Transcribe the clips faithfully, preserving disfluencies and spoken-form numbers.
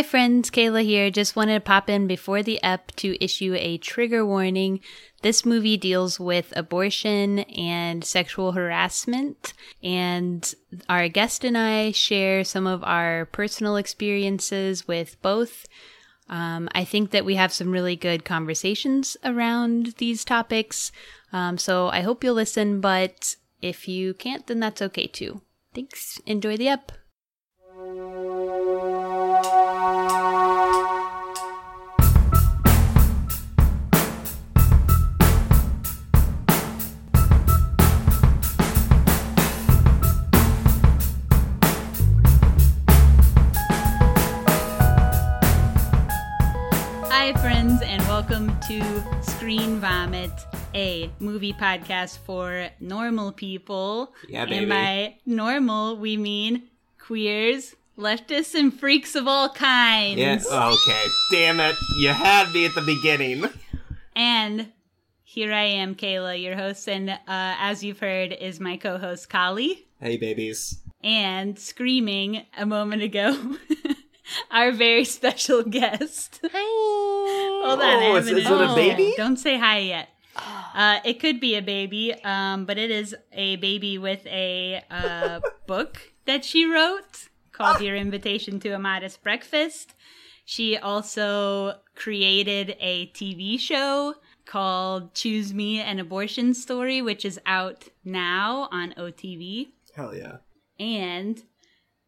Hi friends, Kayla here. Just wanted to pop in before the ep to issue a trigger warning. This movie deals with abortion and sexual harassment, and our guest and I share some of our personal experiences with both. Um, I think that we have some really good conversations around these topics, um, so I hope you'll listen, but if you can't, then that's okay too. Thanks. Enjoy the ep. Welcome to Screen Vomit, a movie podcast for normal people. Yeah, baby. And by normal, we mean queers, leftists, and freaks of all kinds. Yes. Yeah. Okay. Damn it. You had me at the beginning. And here I am, Kayla, your host, and uh, as you've heard, is my co-host, Kali. Hey, babies. And screaming a moment ago, our very special guest. Hi. Hold on, oh, is, is it a baby? Don't say hi yet. Uh, it could be a baby, um, but it is a baby with a uh, book that she wrote called Your Invitation to a Modest Breakfast. She also created a T V show called Choose Me, an Abortion Story, which is out now on O T V. Hell yeah. And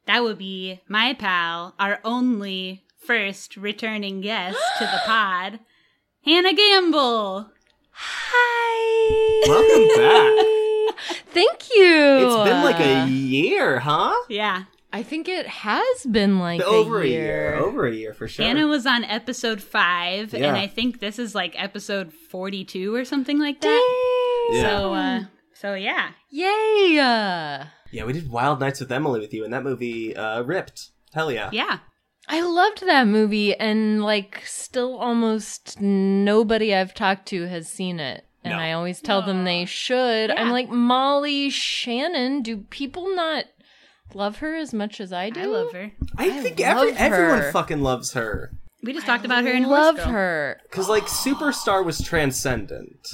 that would be my pal, our only first returning guest to the pod, Hannah Gamble. Hi. Welcome back. Thank you. It's been like a year, huh? Yeah. I think it has been like over a year. a year. Over a year for sure. Hannah was on episode five, yeah. And I think this is like episode forty-two or something like that. Dang. So, uh, so yeah. Yay. Yeah, we did Wild Nights with Emily with you, and that movie uh, ripped. Hell yeah. Yeah. I loved that movie, and like still almost nobody I've talked to has seen it. And no. I always tell no. them they should. Yeah. I'm like, Molly Shannon, do people not love her as much as I do? I love her. I, I think every, her. everyone fucking loves her. We just talked I about her in love Horse Girl. Her. Because like Superstar was transcendent.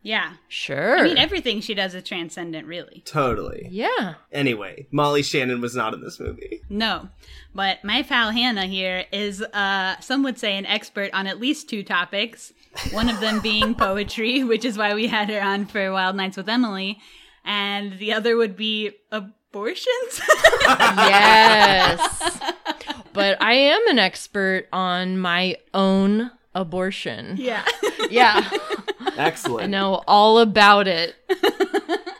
Yeah. Sure. I mean, everything she does is transcendent, really. Totally. Yeah. Anyway, Molly Shannon was not in this movie. No. But my pal Hannah here is, uh, some would say, an expert on at least two topics. One of them being poetry, which is why we had her on for Wild Nights with Emily. And the other would be abortions. Yes. But I am an expert on my own abortion. Yeah. Yeah. Excellent. I know all about it,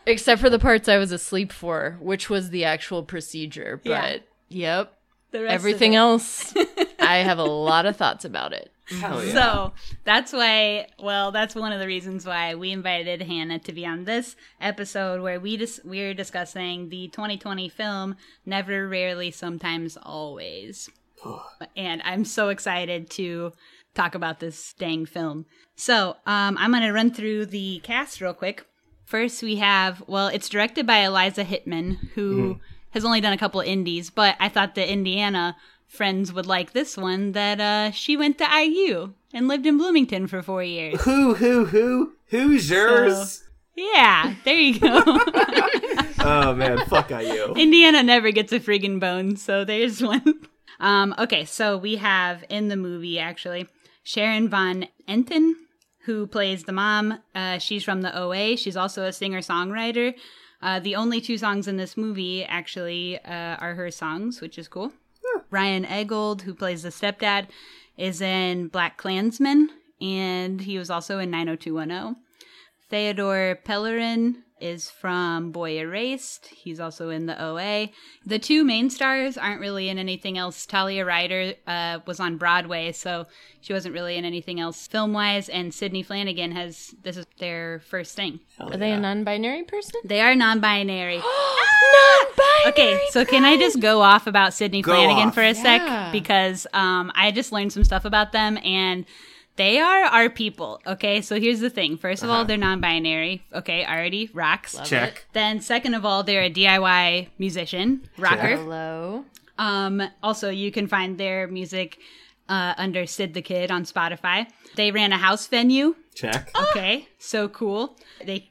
except for the parts I was asleep for, which was the actual procedure. But, yeah. Yep, the rest everything else, I have a lot of thoughts about it. Hell yeah. So that's why, well, that's one of the reasons why we invited Hannah to be on this episode where we dis- we're discussing the twenty twenty film, Never, Rarely, Sometimes, Always. And I'm so excited to talk about this dang film. So um, I'm going to run through the cast real quick. First we have, well, it's directed by Eliza Hittman, who mm. has only done a couple of indies, but I thought the Indiana friends would like this one, that uh, she went to I U and lived in Bloomington for four years. Who, who, who? Who's yours? So, yeah, there you go. Oh, man, fuck I U. Indiana never gets a friggin' bone, so there's one. Um, okay, so we have in the movie, actually, Sharon Van Etten, who plays the mom. Uh, she's from the O A. She's also a singer-songwriter. Uh, the only two songs in this movie, actually, uh, are her songs, which is cool. Yeah. Ryan Eggold, who plays the stepdad, is in Black Klansman, and he was also in nine oh two one oh. Theodore Pellerin is from Boy Erased. He's also in the O A. The two main stars aren't really in anything else. Talia Ryder uh, was on Broadway, so she wasn't really in anything else film-wise. And Sydney Flanagan has, this is their first thing. Hell are yeah. they a non-binary person? They are non-binary. Non-binary! Okay, so can I just go off about Sydney go Flanagan off. for a yeah. sec? Because um, I just learned some stuff about them, and they are our people, okay? So here's the thing. First of uh-huh. all, they're non-binary. Okay, already rocks. Love Check. It. Then second of all, they're a D I Y musician, rocker. Hello. Um, also, you can find their music uh, under Sid the Kid on Spotify. They ran a house venue. Check. Okay, so cool. They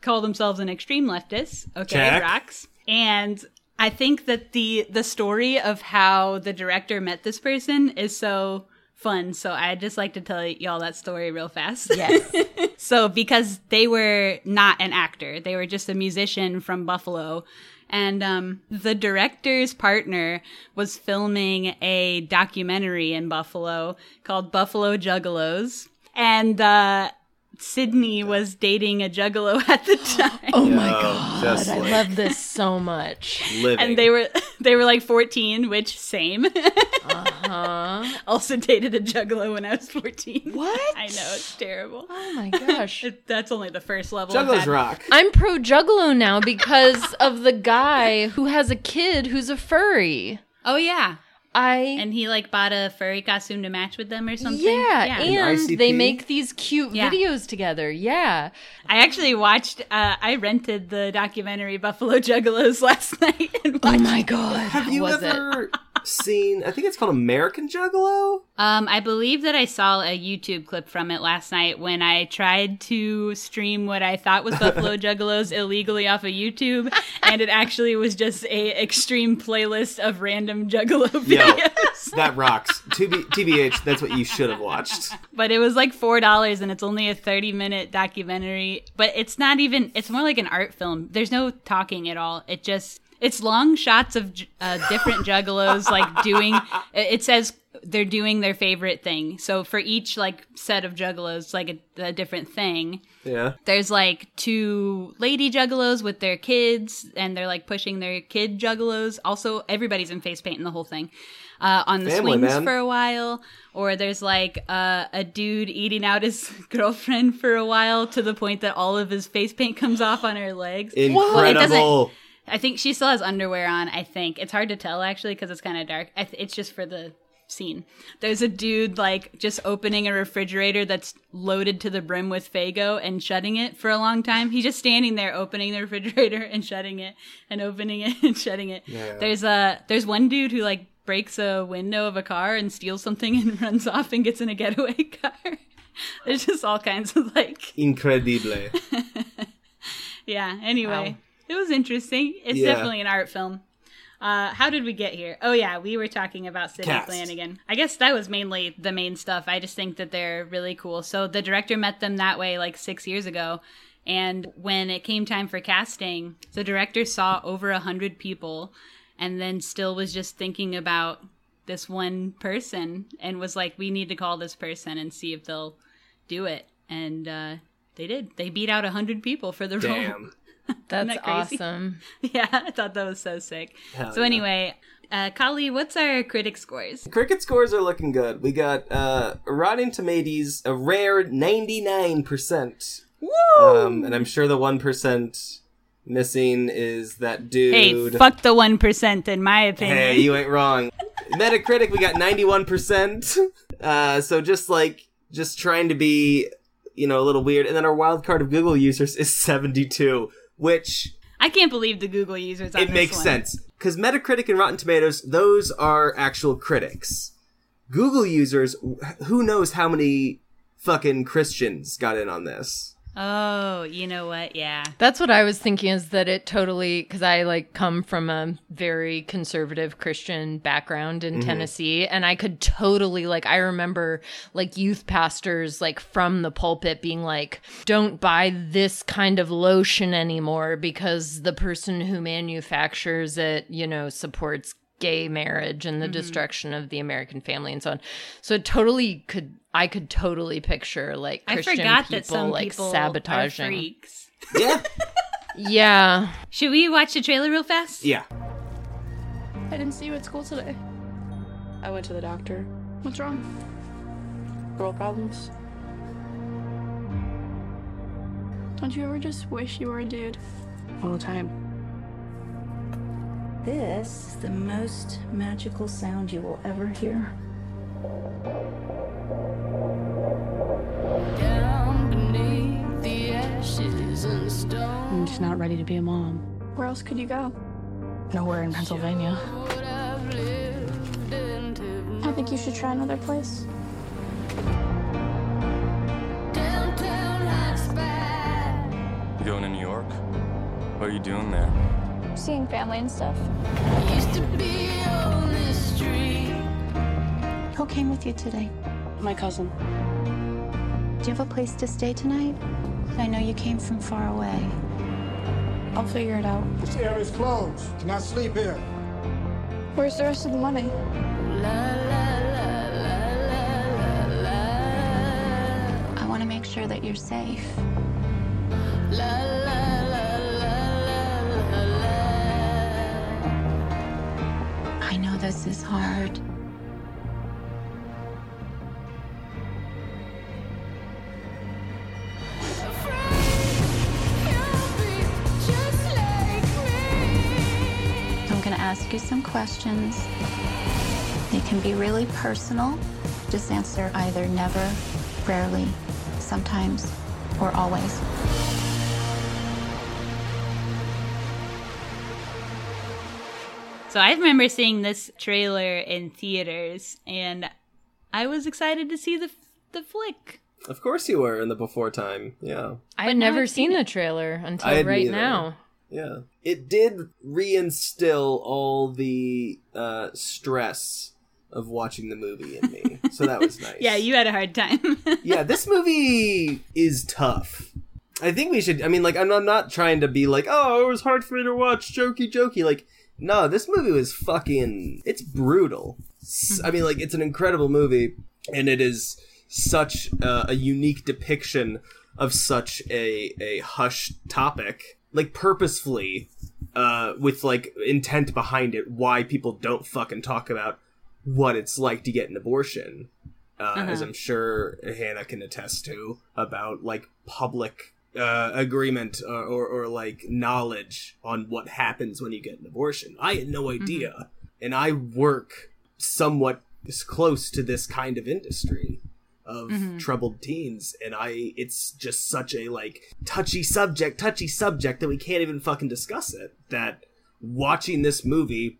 call themselves an extreme leftist. Okay, Check. Rocks. And I think that the the story of how the director met this person is so fun. So I'd just like to tell y'all that story real fast. Yes. So because they were not an actor, they were just a musician from Buffalo. And um, the director's partner was filming a documentary in Buffalo called Buffalo Juggalos. And uh, Sydney was dating a juggalo at the time. Oh my God. Just like I love this so much. Living. And they were they were like fourteen, which same. Uh-huh. Also dated a juggalo when I was fourteen. What? I know, it's terrible. Oh my gosh. That's only the first level. Juggalos rock. I'm pro juggalo now because of the guy who has a kid who's a furry. Oh yeah. I and he like bought a furry costume to match with them or something. Yeah, yeah. And I C P? They make these cute yeah. videos together. Yeah, I actually watched. Uh, I rented the documentary Buffalo Juggalos last night. And oh my God! Have you ever it? seen? I think it's called American Juggalo. Um, I believe that I saw a YouTube clip from it last night when I tried to stream what I thought was Buffalo Juggalos illegally off of YouTube, and it actually was just a extreme playlist of random juggalo. Yeah. No, that rocks. T B H, that's what you should have watched. But it was like four dollars and it's only a thirty minute documentary. But it's not even, it's more like an art film. There's no talking at all. It just, it's long shots of uh, different juggalos like doing, it says they're doing their favorite thing. So for each like set of juggalos, like a, a different thing. Yeah. There's like two lady juggalos with their kids and they're like pushing their kid juggalos. Also, everybody's in face paint in the whole thing. Uh, on the Family, swings man. For a while, or there's like uh, a dude eating out his girlfriend for a while to the point that all of his face paint comes off on her legs. Incredible. I think she still has underwear on, I think. It's hard to tell, actually, because it's kind of dark. I th- it's just for the scene. There's a dude, like, just opening a refrigerator that's loaded to the brim with Faygo and shutting it for a long time. He's just standing there opening the refrigerator and shutting it and opening it and shutting it. Yeah. There's uh, there's one dude who, like, breaks a window of a car and steals something and runs off and gets in a getaway car. There's just all kinds of, like... Incredible. Yeah, anyway... Wow. It was interesting. It's yeah. definitely an art film. Uh, how did we get here? Oh, yeah, we were talking about Sydney Flanagan. I guess that was mainly the main stuff. I just think that they're really cool. So the director met them that way like six years ago. And when it came time for casting, the director saw over one hundred people and then still was just thinking about this one person and was like, we need to call this person and see if they'll do it. And uh, they did. They beat out one hundred people for the Damn. role. That's that awesome. Yeah, I thought that was so sick. Hell so yeah. Anyway, uh, Kali, what's our critic scores? Cricket scores are looking good. We got uh, Rotten Tomatoes, a rare ninety-nine percent. Woo! Um, and I'm sure the one percent missing is that dude. Hey, fuck the one percent in my opinion. Hey, you ain't wrong. Metacritic, we got ninety-one percent. Uh, so just like, just trying to be, you know, a little weird. And then our wild card of Google users is seventy-two. Which... I can't believe the Google users on this one. It makes sense. Because Metacritic and Rotten Tomatoes, those are actual critics. Google users, who knows how many fucking Christians got in on this. Oh, you know what? Yeah. That's what I was thinking is that it totally... Because I, like, come from a very conservative Christian background in mm-hmm. Tennessee. And I could totally, like, I remember, like, youth pastors, like, from the pulpit being like, don't buy this kind of lotion anymore because the person who manufactures it, you know, supports gay marriage and the mm-hmm. destruction of the American family and so on. So it totally could... I could totally picture like Christian I forgot people that some like people sabotaging. Are freaks. Yeah. Yeah. Should we watch the trailer real fast? Yeah. I didn't see you at school today. I went to the doctor. What's wrong? Girl problems. Don't you ever just wish you were a dude? All the time. This is the most magical sound you will ever hear. Down beneath the ashes and stone. I'm just not ready to be a mom. Where else could you go? Nowhere in Pennsylvania. I think you should try another place. You going to New York? What are you doing there? Seeing family and stuff. Used to be on this street. Who came with you today? My cousin. Do you have a place to stay tonight? I know you came from far away. I'll figure it out. This area is closed. You cannot sleep here. Where's the rest of the money? I want to make sure that you're safe. I know this is hard. Ask you some questions. They can be really personal. Just answer either never, rarely, sometimes, or always. So I remember seeing this trailer in theaters, and I was excited to see the the flick. Of course you were in the before time, yeah. I had never seen the trailer until right now. Yeah. It did reinstill all the uh, stress of watching the movie in me. So that was nice. Yeah, you had a hard time. Yeah, this movie is tough. I think we should, I mean, like, I'm, I'm not trying to be like, oh, it was hard for me to watch, jokey, jokey. Like, no, this movie was fucking, it's brutal. I mean, like, it's an incredible movie, and it is such uh, a unique depiction of such a, a hushed topic. Like, purposefully, uh, with, like, intent behind it, why people don't fucking talk about what it's like to get an abortion, uh, uh-huh. as I'm sure Hannah can attest to, about, like, public uh, agreement or, or, or, like, knowledge on what happens when you get an abortion. I had no idea, mm-hmm. and I work somewhat close to this kind of industry. Of mm-hmm. troubled teens, and I it's just such a like touchy subject touchy subject that we can't even fucking discuss it, that watching this movie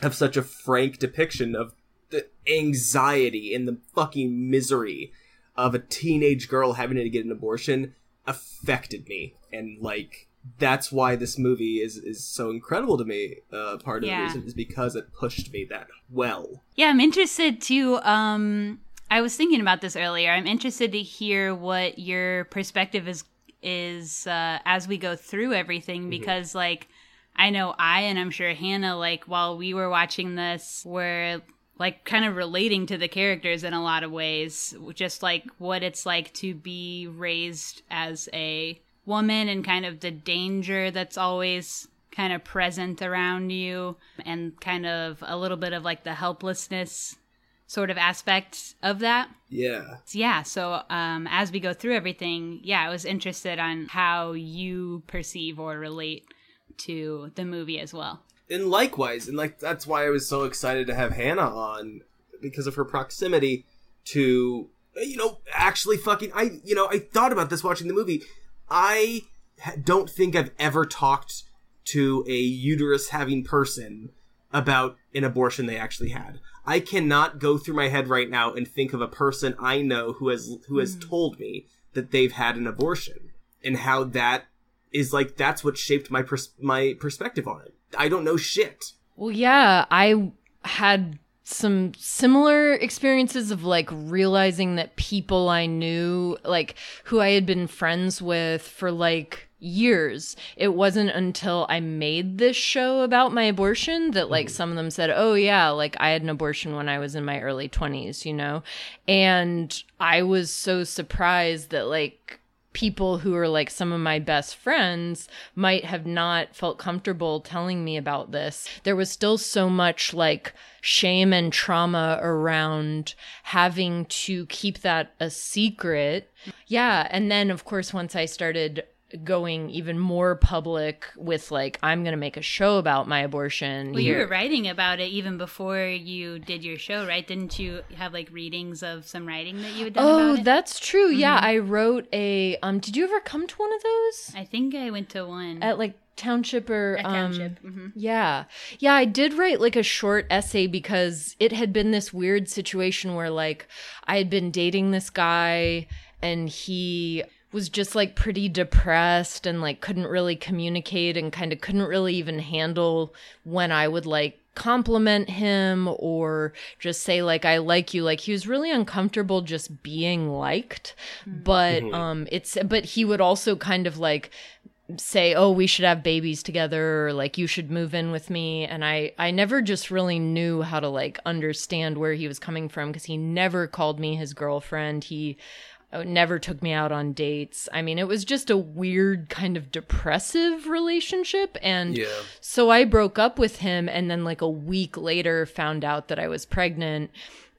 have such a frank depiction of the anxiety and the fucking misery of a teenage girl having to get an abortion affected me, and like that's why this movie is is so incredible to me. Uh part of yeah. the reason is because it pushed me that well. yeah I'm interested to um I was thinking about this earlier. I'm interested to hear what your perspective is is uh, as we go through everything, because, mm-hmm. like, I know I and I'm sure Hannah, like, while we were watching this, were, like, kind of relating to the characters in a lot of ways, just, like, what it's like to be raised as a woman and kind of the danger that's always kind of present around you, and kind of a little bit of, like, the helplessness sort of aspect of that. Yeah. Yeah, so um, as we go through everything, yeah, I was interested on how you perceive or relate to the movie as well. And likewise, and like that's why I was so excited to have Hannah on, because of her proximity to, you know, actually fucking, I, you know, I thought about this watching the movie. I don't think I've ever talked to a uterus-having person about an abortion they actually had. I cannot go through my head right now and think of a person I know who has who has mm. told me that they've had an abortion, and how that is like that's what shaped my pers- my perspective on it. I don't know shit. Well, yeah, I had some similar experiences of like realizing that people I knew, like who I had been friends with for like years. It wasn't until I made this show about my abortion that like some of them said, oh yeah, like I had an abortion when I was in my early twenties, you know? And I was so surprised that like people who are like some of my best friends might have not felt comfortable telling me about this. There was still so much like shame and trauma around having to keep that a secret. Yeah. And then of course, once I started going even more public with like, I'm going to make a show about my abortion. Well, here. You were writing about it even before you did your show, right? Didn't you have like readings of some writing that you had done oh, about it? That's true. Mm-hmm. Yeah. I wrote a, um, did you ever come to one of those? I think I went to one. At like Township or, a township. Um, mm-hmm. yeah. Yeah. I did write like a short essay because it had been this weird situation where like I had been dating this guy and he was just like pretty depressed and like couldn't really communicate and kind of couldn't really even handle when I would like compliment him or just say like, I like you. Like he was really uncomfortable just being liked, mm-hmm. but um, it's, but he would also kind of like say, oh, we should have babies together or like you should move in with me. And I, I never just really knew how to like understand where he was coming from because he never called me his girlfriend. He Oh, never took me out on dates. I mean, it was just a weird kind of depressive relationship. And yeah. so I broke up with him and then like a week later found out that I was pregnant.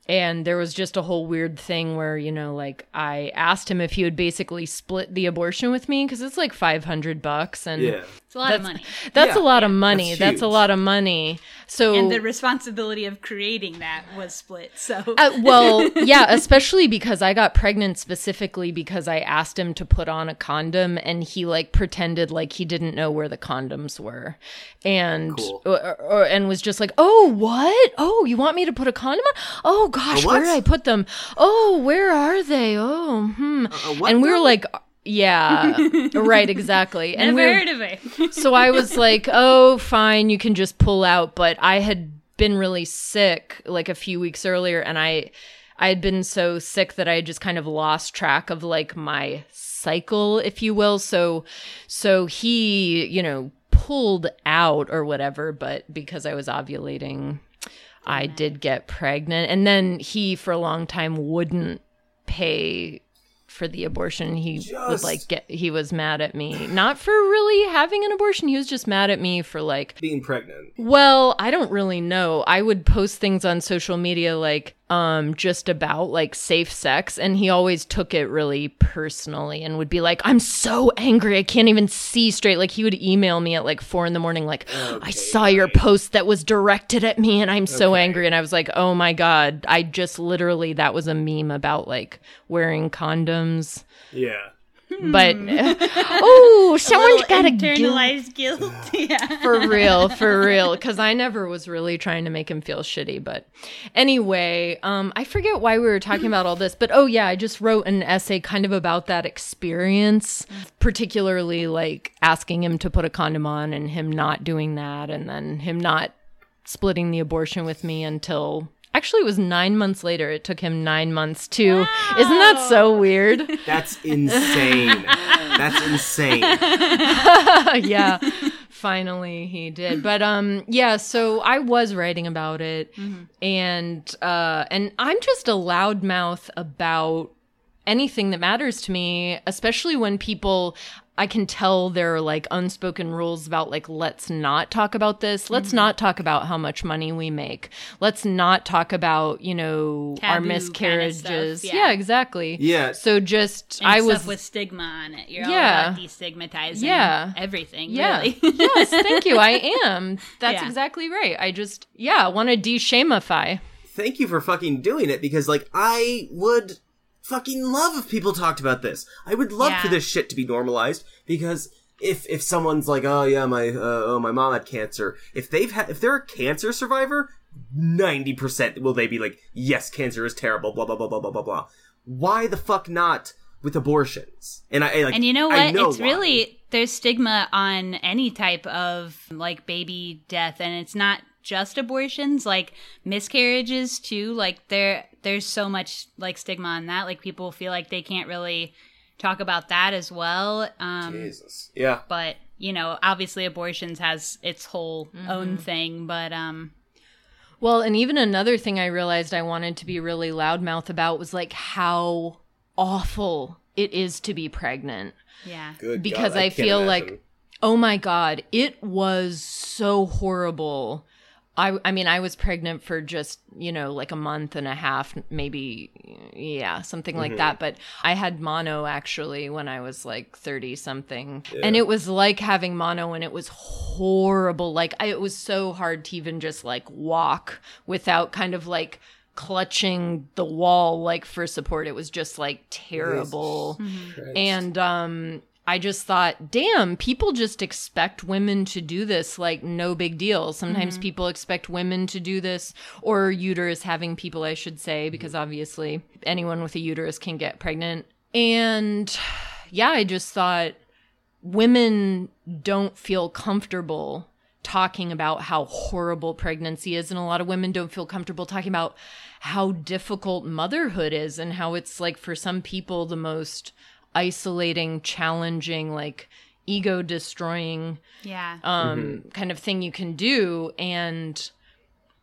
And there was just a whole weird thing where, you know, like I asked him if he would basically split the abortion with me because it's like five hundred bucks. And yeah. it's a lot of money. That's yeah, a lot yeah. of money. That's, that's a lot of money. So and the responsibility of creating that was split. So uh, well, yeah, especially because I got pregnant specifically because I asked him to put on a condom and he like pretended like he didn't know where the condoms were, and cool. or, or, and was just like, oh, what? Oh, you want me to put a condom on? Oh God. Gosh, where did I put them? Oh, where are they? Oh, hmm. Uh, what, and we were like, yeah, right, exactly. And Never heard of it. So I was like, oh, fine, you can just pull out. But I had been really sick like a few weeks earlier, and I, I had been so sick that I had just kind of lost track of like my cycle, if you will. So, so he, you know, pulled out or whatever, but because I was ovulating, I did get pregnant. And then he, for a long time, wouldn't pay for the abortion. He just... would like get, he was mad at me. Not for really having an abortion. He was just mad at me for like being pregnant. Well, I don't really know. I would post things on social media like, um, just about like safe sex. And he always took it really personally and would be like, I'm so angry. I can't even see straight. Like he would email me at like four in the morning, like okay, I saw your post that was directed at me and I'm so okay. angry. And I was like, oh my God, I just literally, that was a meme about like wearing condoms. Yeah. But oh, someone's a got internalized a internalized guilt, guilt. Yeah. for real, for real. Because I never was really trying to make him feel shitty. But anyway, um, I forget why we were talking about all this. But oh yeah, I just wrote an essay kind of about that experience, particularly like asking him to put a condom on and him not doing that, and then him not splitting the abortion with me until. Actually, it was nine months later. It took him nine months to. Wow. Isn't that so weird? That's insane. That's insane. Yeah. Finally, he did. But um, yeah, so I was writing about it. Mm-hmm. And uh, and I'm just a loudmouth about anything that matters to me, especially when people... I can tell there are like unspoken rules about like, let's not talk about this. Let's mm-hmm. not talk about how much money we make. Let's not talk about, you know, taboo our miscarriages. Kind of stuff, yeah. yeah, exactly. Yeah. So just, and I stuff was. with stigma on it. You're yeah. all about destigmatizing yeah. everything. Yeah. Really. Yes. Thank you. I am. That's yeah. exactly right. I just, yeah, want to de-shamify. Thank you for fucking doing it because like, I would. Fucking love if people talked about this. I would love yeah. for this shit to be normalized because if if someone's like, oh yeah, my uh, oh my mom had cancer. If they've had, if they're a cancer survivor, ninety percent will they be like, yes, cancer is terrible, blah blah blah blah blah blah blah. Why the fuck not with abortions? And I, I like, and you know what? I know it's why. Really there's stigma on any type of like baby death, and it's not just abortions, like miscarriages too. Like there there's so much like stigma on that, like people feel like they can't really talk about that as well. um Jesus. Yeah, but you know, obviously abortions has its whole mm-hmm. own thing, but um well, and even another thing I realized I wanted to be really loudmouth about was like how awful it is to be pregnant. Yeah. Good because God, I, I feel imagine. Like oh my God, it was so horrible. I, I mean, I was pregnant for just, you know, like a month and a half, maybe, Yeah, something like mm-hmm. that. But I had mono actually when I was like thirty something. Yeah. And it was like having mono and it was horrible. Like I, it was so hard to even just like walk without kind of like clutching the wall like for support. It was just like terrible. Mm-hmm. And um I just thought, damn, people just expect women to do this, like, no big deal. Sometimes mm-hmm. people expect women to do this, or uterus having people, I should say, because obviously anyone with a uterus can get pregnant. And yeah, I just thought women don't feel comfortable talking about how horrible pregnancy is, and a lot of women don't feel comfortable talking about how difficult motherhood is and how it's, like, for some people the most isolating, challenging, like ego destroying yeah um mm-hmm. kind of thing you can do. And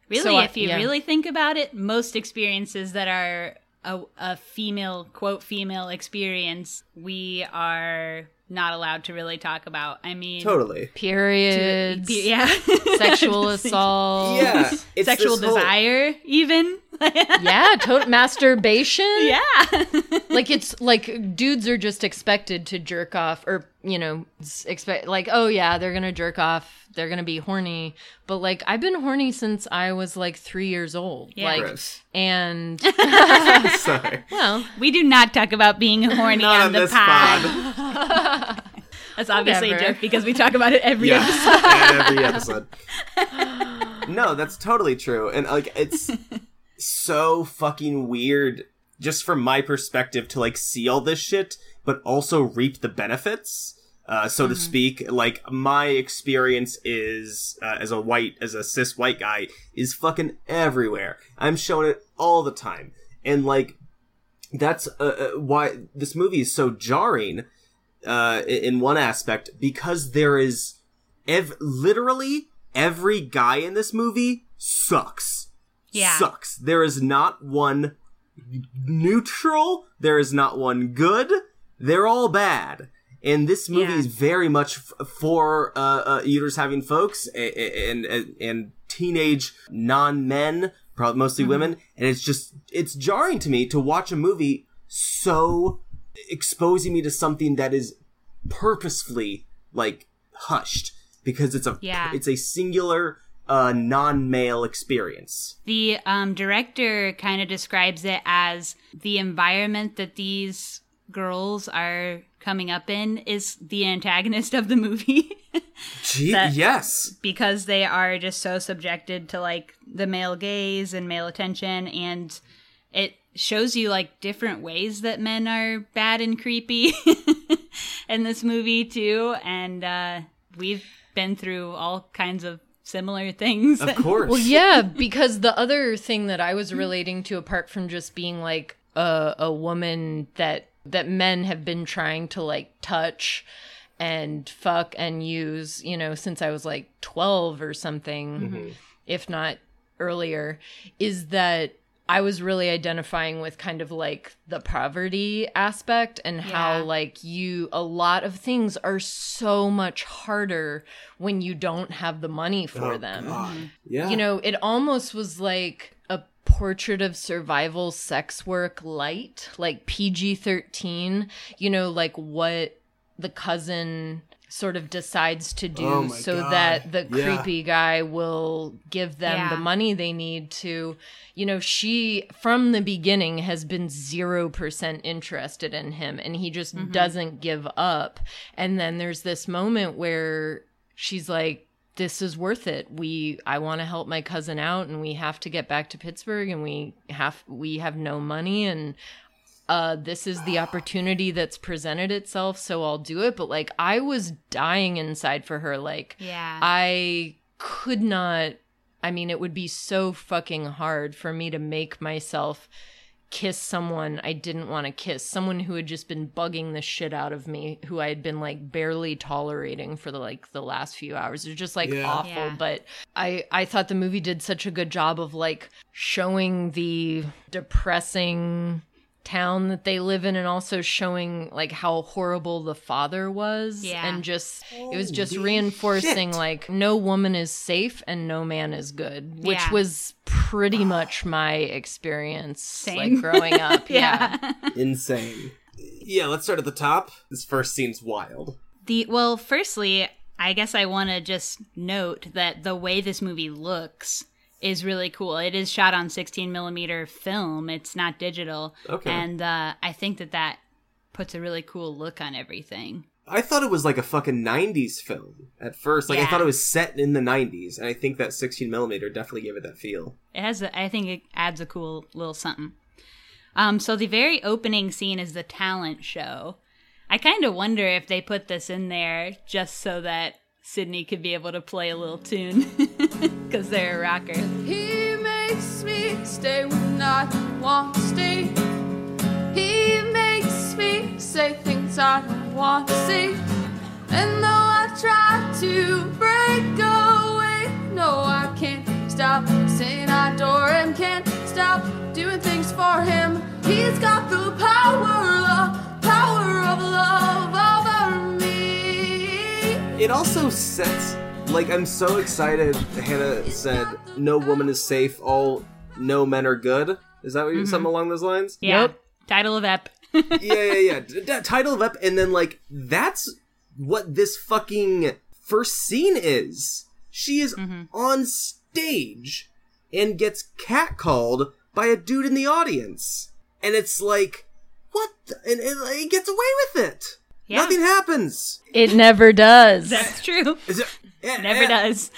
really so I, if you yeah. really think about it, most experiences that are a, a female quote female experience we are not allowed to really talk about. I mean, totally periods, to, yeah sexual assault, yeah sexual desire whole- even yeah, to- masturbation. Yeah. Like, it's like dudes are just expected to jerk off, or, you know, expect like, oh, yeah, they're going to jerk off. They're going to be horny. But like, I've been horny since I was like three years old. Yeah. Like, gross. And sorry. Well, we do not talk about being horny on, on the pod. That's obviously Never. a joke because we talk about it every yeah. episode. Every episode. No, that's totally true. And like, it's so fucking weird just from my perspective to like see all this shit but also reap the benefits, uh so mm-hmm. to speak. Like, my experience is uh, as a white as a cis white guy is fucking everywhere. I'm showing it all the time, and like that's uh, why this movie is so jarring uh in one aspect, because there is ev- literally every guy in this movie sucks. Yeah. Sucks. There is not one neutral. There is not one good. They're all bad. And this movie yeah. is very much f- for uh, uh, uterus having folks and, and and teenage non-men, probably mostly mm-hmm. women. And it's just, it's jarring to me to watch a movie so exposing me to something that is purposefully like hushed, because it's a yeah. it's a singular a non-male experience. The um, director kind of describes it as the environment that these girls are coming up in is the antagonist of the movie. Gee, that, yes. Because they are just so subjected to like the male gaze and male attention, and it shows you like different ways that men are bad and creepy in this movie too. And uh, we've been through all kinds of similar things. Of course. Well, yeah, because the other thing that I was relating to, apart from just being like a, a woman that that men have been trying to like touch and fuck and use, you know, since I was like twelve or something, mm-hmm. if not earlier, is that I was really identifying with kind of like the poverty aspect and yeah. how like you, a lot of things are so much harder when you don't have the money for oh, them. God. Yeah. You know, it almost was like a portrait of survival sex work light, like P G thirteen, you know, like what the cousin sort of decides to do oh so God. that the yeah. creepy guy will give them yeah. the money they need to, you know, she from the beginning has been zero percent interested in him, and he just mm-hmm. doesn't give up. And then there's this moment where she's like, this is worth it. We, I want to help my cousin out, and we have to get back to Pittsburgh, and we have, we have no money, and Uh, this is the opportunity that's presented itself, so I'll do it. But like, I was dying inside for her. Like, yeah. I could not. I mean, it would be so fucking hard for me to make myself kiss someone I didn't want to kiss, someone who had just been bugging the shit out of me, who I had been like barely tolerating for the, like the last few hours. It was just like yeah. awful. Yeah. But I, I thought the movie did such a good job of like showing the depressing town that they live in, and also showing like how horrible the father was yeah. and just Holy it was just reinforcing shit. like no woman is safe and no man is good, which yeah. was pretty pretty much my experience. Same. Like growing up. yeah. yeah. Insane. Yeah, let's start at the top. This first seems wild. The Well, firstly, I guess I want to just note that the way this movie looks is really cool. It is shot on sixteen millimeter film. It's not digital. Okay. And uh, I think that that puts a really cool look on everything. I thought it was like a fucking nineties film at first. Like, yeah. I thought it was set in the nineties, and I think that sixteen millimeter definitely gave it that feel. It has, a, I think it adds a cool little something. Um, so the very opening scene is the talent show. I kind of wonder if they put this in there just so that Sydney could be able to play a little tune, because they're a rocker. He makes me stay when I want to stay. He makes me say things I don't want to say. And though I try to break away, no, I can't stop saying I adore him. Can't stop doing things for him. He's got the power, the power of love over me. It also sets, like, I'm so excited. Hannah said, "No woman is safe. All no men are good." Is that what you, mm-hmm. something along those lines? Yeah. Yep. Title of ep. yeah, yeah, yeah. D- d- title of ep, and then like that's what this fucking first scene is. She is mm-hmm. on stage and gets catcalled by a dude in the audience, and it's like, what? The- and he gets away with it. Yeah. Nothing happens. It never does. That's true. Is it? Yeah, never yeah. does.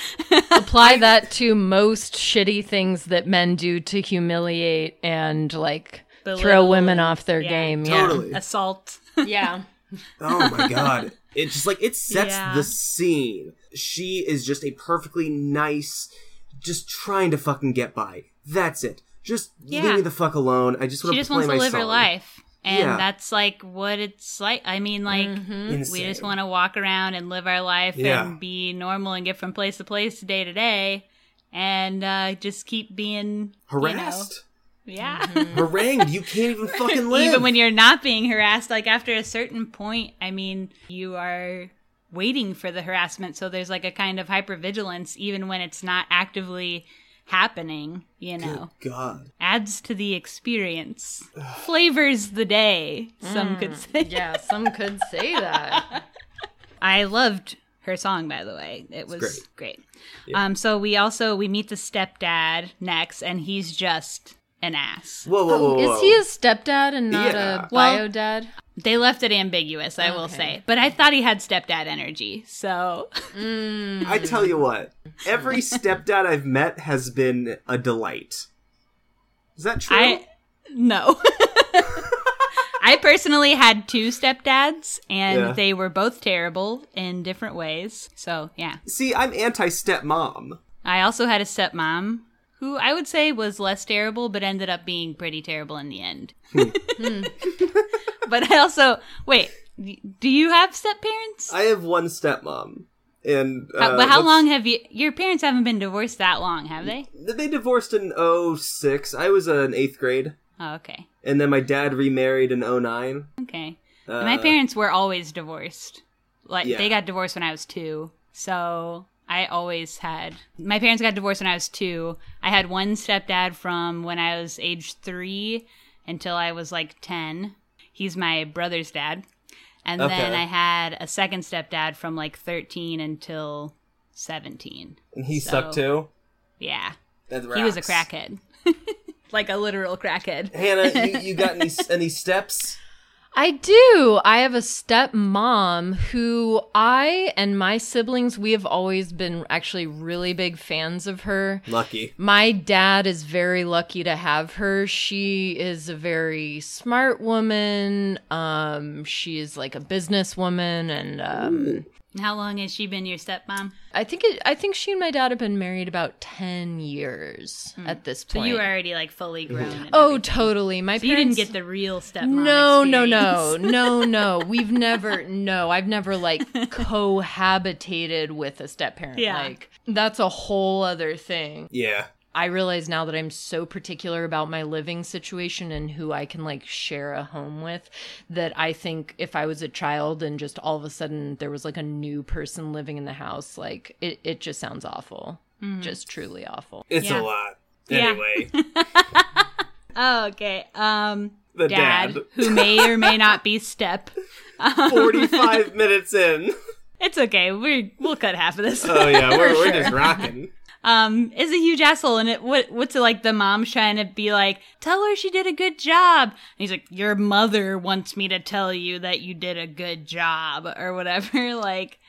Apply that to most shitty things that men do to humiliate and like. Throw women off their yeah, game. Yeah. Totally. Assault. yeah. Oh my God. It just like, it sets yeah. the scene. She is just a perfectly nice, just trying to fucking get by. That's it. Just yeah. leave me the fuck alone. I just want to play my song. She just wants to live song. her life. And yeah. that's like what it's like. I mean, like, mm-hmm. we just want to walk around and live our life yeah. and be normal and get from place to place day to day and uh, just keep being harassed. You know, yeah. Mm-hmm. harangued. You can't even fucking live. Even when you're not being harassed, like after a certain point, I mean, you are waiting for the harassment. So there's like a kind of hypervigilance, even when it's not actively happening, you know. Good God. Adds to the experience. Flavors the day, some mm, could say. yeah, some could say that. I loved her song, by the way. It it's was great. great. Yeah. Um, so we also, we meet the stepdad next, and he's just... an ass. Whoa, whoa, whoa, whoa. Is he a stepdad and not yeah. a bio dad? Well, they left it ambiguous, I okay. will say. But I thought he had stepdad energy, so... Mm. I tell you what, every stepdad I've met has been a delight. Is that true? I, no. I personally had two stepdads, and yeah. they were both terrible in different ways, so yeah. See, I'm anti-stepmom. I also had a stepmom. Who I would say was less terrible, but ended up being pretty terrible in the end. But I also... Wait, do you have step-parents? I have one stepmom. And, uh, how, but how long have you... Your parents haven't been divorced that long, have they? They divorced in oh six. I was uh, in eighth grade. Oh, okay. And then my dad remarried in oh nine. Okay. Uh, my parents were always divorced. Like yeah. They got divorced when I was two, so... I always had... My parents got divorced when I was two. I had one stepdad from when I was age three until I was like ten. He's my brother's dad. And okay. then I had a second stepdad from like thirteen until seventeen. And he so, sucked too? Yeah. That rocks. He was a crackhead. Like a literal crackhead. Hannah, you, you got any any steps? I do. I have a stepmom who I and my siblings, we have always been actually really big fans of her. Lucky. My dad is very lucky to have her. She is a very smart woman. Um, she is like a businesswoman. And um, how long has she been your stepmom? I think it, I think she and my dad have been married about ten years mm. at this point. So you were already like fully grown. Oh, everything. Totally. My so parents... you didn't get the real stepmom No, experience. no, no. No, no, no. We've never, no, I've never like cohabitated with a step parent. Yeah. Like, that's a whole other thing. Yeah. I realize now that I'm so particular about my living situation and who I can like share a home with that I think if I was a child and just all of a sudden there was like a new person living in the house, like it, it just sounds awful. Mm. Just truly awful. It's yeah. a lot. Anyway. Yeah. oh, okay. Um, the dad, dad. who may or may not be step. Um, forty-five minutes in. It's okay. We, we'll cut half of this. Oh, yeah. We're, we're sure. just rocking. Um, is a huge asshole. And it, what, what's it like the mom's trying to be like, tell her she did a good job. And he's like, your mother wants me to tell you that you did a good job or whatever. Like,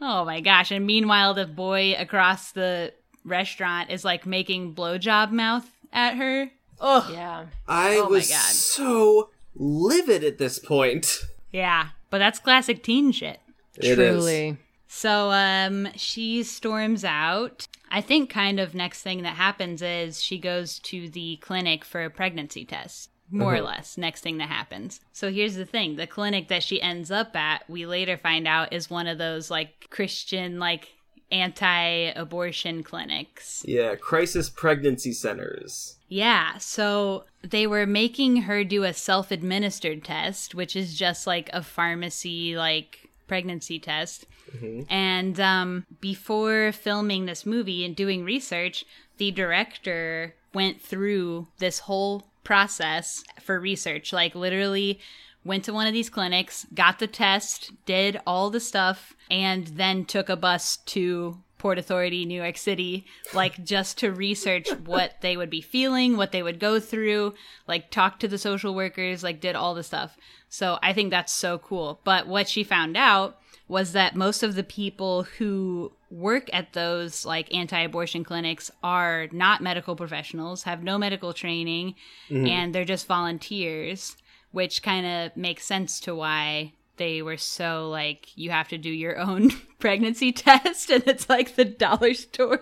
oh, my gosh. And meanwhile, the boy across the restaurant is like making blowjob mouth at her. Ugh. Yeah. I oh, was my God. so livid at this point. Yeah. But that's classic teen shit. It Truly. Is. So um, she storms out. I think kind of next thing that happens is she goes to the clinic for a pregnancy test, more uh-huh. or less, next thing that happens. So here's the thing. The clinic that she ends up at, we later find out, is one of those, like, Christian, like, anti-abortion clinics. Yeah, crisis pregnancy centers. Yeah, so they were making her do a self-administered test, which is just, like, a pharmacy, like, pregnancy test. Mm-hmm. And um, before filming this movie and doing research, the director went through this whole process for research, like literally went to one of these clinics, got the test, did all the stuff, and then took a bus to Port Authority, New York City, like just to research what they would be feeling, what they would go through, like talk to the social workers, like did all the stuff. So I think that's so cool. But what she found out was that most of the people who work at those like anti-abortion clinics are not medical professionals, have no medical training, mm-hmm. and they're just volunteers, which kind of makes sense to why they were so like, you have to do your own pregnancy test, and it's like the dollar store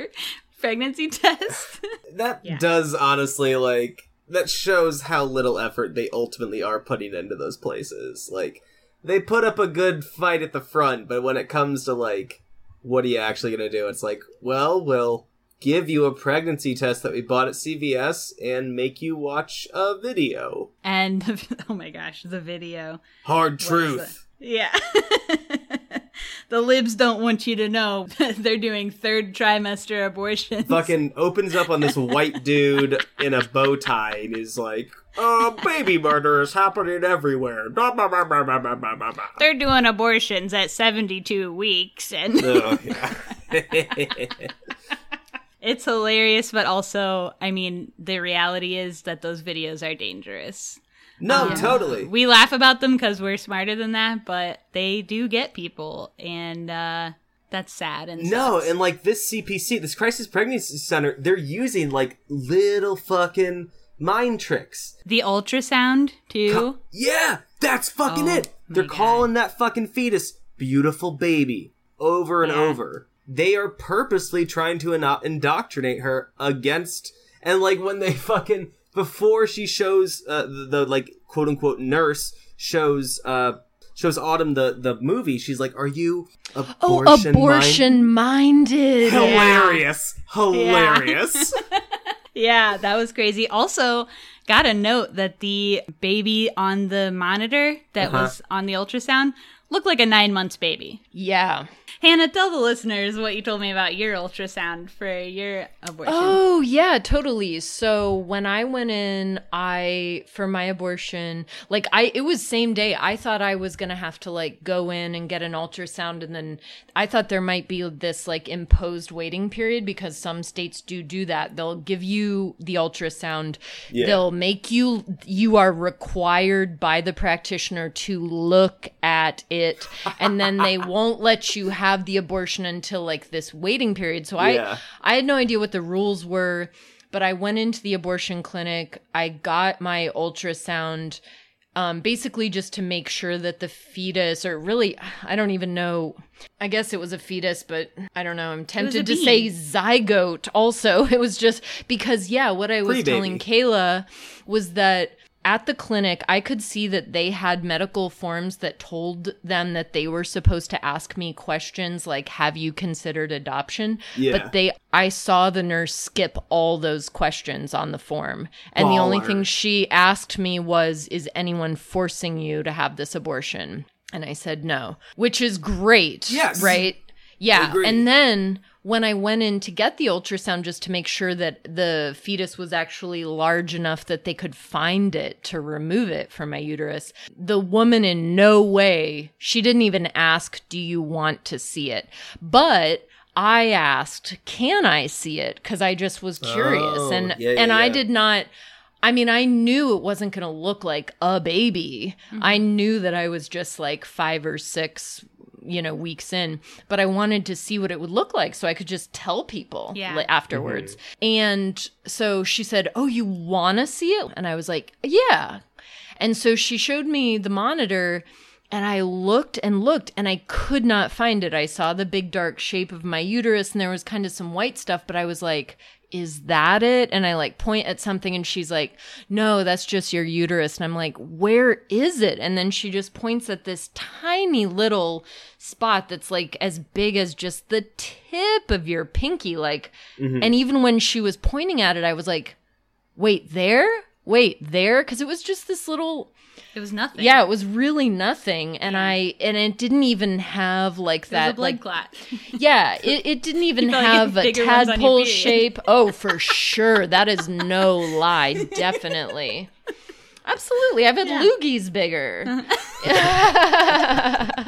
pregnancy test. That yeah. does honestly, like, that shows how little effort they ultimately are putting into those places. Like, they put up a good fight at the front, but when it comes to, like, what are you actually going to do? It's like, well, we'll give you a pregnancy test that we bought at C V S and make you watch a video. And, oh my gosh, the video. Hard truth. Yeah. The libs don't want you to know they're doing third trimester abortions. Fucking opens up on this white dude in a bow tie and is like, oh, baby murder is happening everywhere. They're doing abortions at seventy-two weeks. And oh, yeah. It's hilarious, but also, I mean, the reality is that those videos are dangerous. No, um, totally. We laugh about them because we're smarter than that, but they do get people, and uh, that's sad. And no, sucks. And like this C P C, this Crisis Pregnancy Center, they're using like little fucking mind tricks. The ultrasound, too? Co- yeah, that's fucking oh, it. They're calling God. that fucking fetus beautiful baby over and yeah. over. They are purposely trying to indo- indoctrinate her against, and like when they fucking... Before she shows uh, the, the like quote unquote nurse shows uh, shows Autumn the, the movie, she's like, "Are you abortion oh, abortion mind- minded?" Hilarious, yeah. hilarious. Yeah. Yeah, that was crazy. Also, gotta note that the baby on the monitor that uh-huh. was on the ultrasound looked like a nine months baby. Yeah. Hannah, tell the listeners what you told me about your ultrasound for your abortion. Oh, yeah, totally. So when I went in, I, for my abortion, like I, it was same day. I thought I was going to have to like go in and get an ultrasound. And then I thought there might be this like imposed waiting period because some states do do that. They'll give you the ultrasound. Yeah. They'll make you, you are required by the practitioner to look at it. And then they won't let you have have the abortion until like this waiting period. So I, yeah. I had no idea what the rules were, but I went into the abortion clinic. I got my ultrasound um, basically just to make sure that the fetus, or really, I don't even know. I guess it was a fetus, but I don't know. I'm tempted to say zygote also. It was just because, yeah, what I was Free telling baby. Kayla was that at the clinic, I could see that they had medical forms that told them that they were supposed to ask me questions like, have you considered adoption? Yeah. But they, I saw the nurse skip all those questions on the form. And Baller. the only thing she asked me was, is anyone forcing you to have this abortion? And I said no, which is great. Yes. Right? Yeah. And then when I went in to get the ultrasound just to make sure that the fetus was actually large enough that they could find it to remove it from my uterus, the woman in no way, she didn't even ask, do you want to see it? But I asked, can I see it? Because I just was curious. Oh, and yeah, and yeah. I did not... I mean, I knew it wasn't going to look like a baby. Mm-hmm. I knew that I was just like five or six, you know, weeks in, but I wanted to see what it would look like so I could just tell people yeah. afterwards. Mm-hmm. And so she said, oh, you want to see it? And I was like, yeah. And so she showed me the monitor and I looked and looked and I could not find it. I saw the big dark shape of my uterus and there was kind of some white stuff, but I was like, is that it? And I like point at something and she's like, no, that's just your uterus. And I'm like, where is it? And then she just points at this tiny little spot that's like as big as just the tip of your pinky. Like, mm-hmm. and even when she was pointing at it, I was like, wait, there? Wait, there? Because it was just this little... It was nothing. Yeah, it was really nothing. And yeah. I and it didn't even have like that. It was a blood like, clot. Yeah, it, it didn't even have like a tadpole shape. Oh, for sure. That is no lie. Definitely. Absolutely. I've had yeah. loogies bigger. Uh-huh.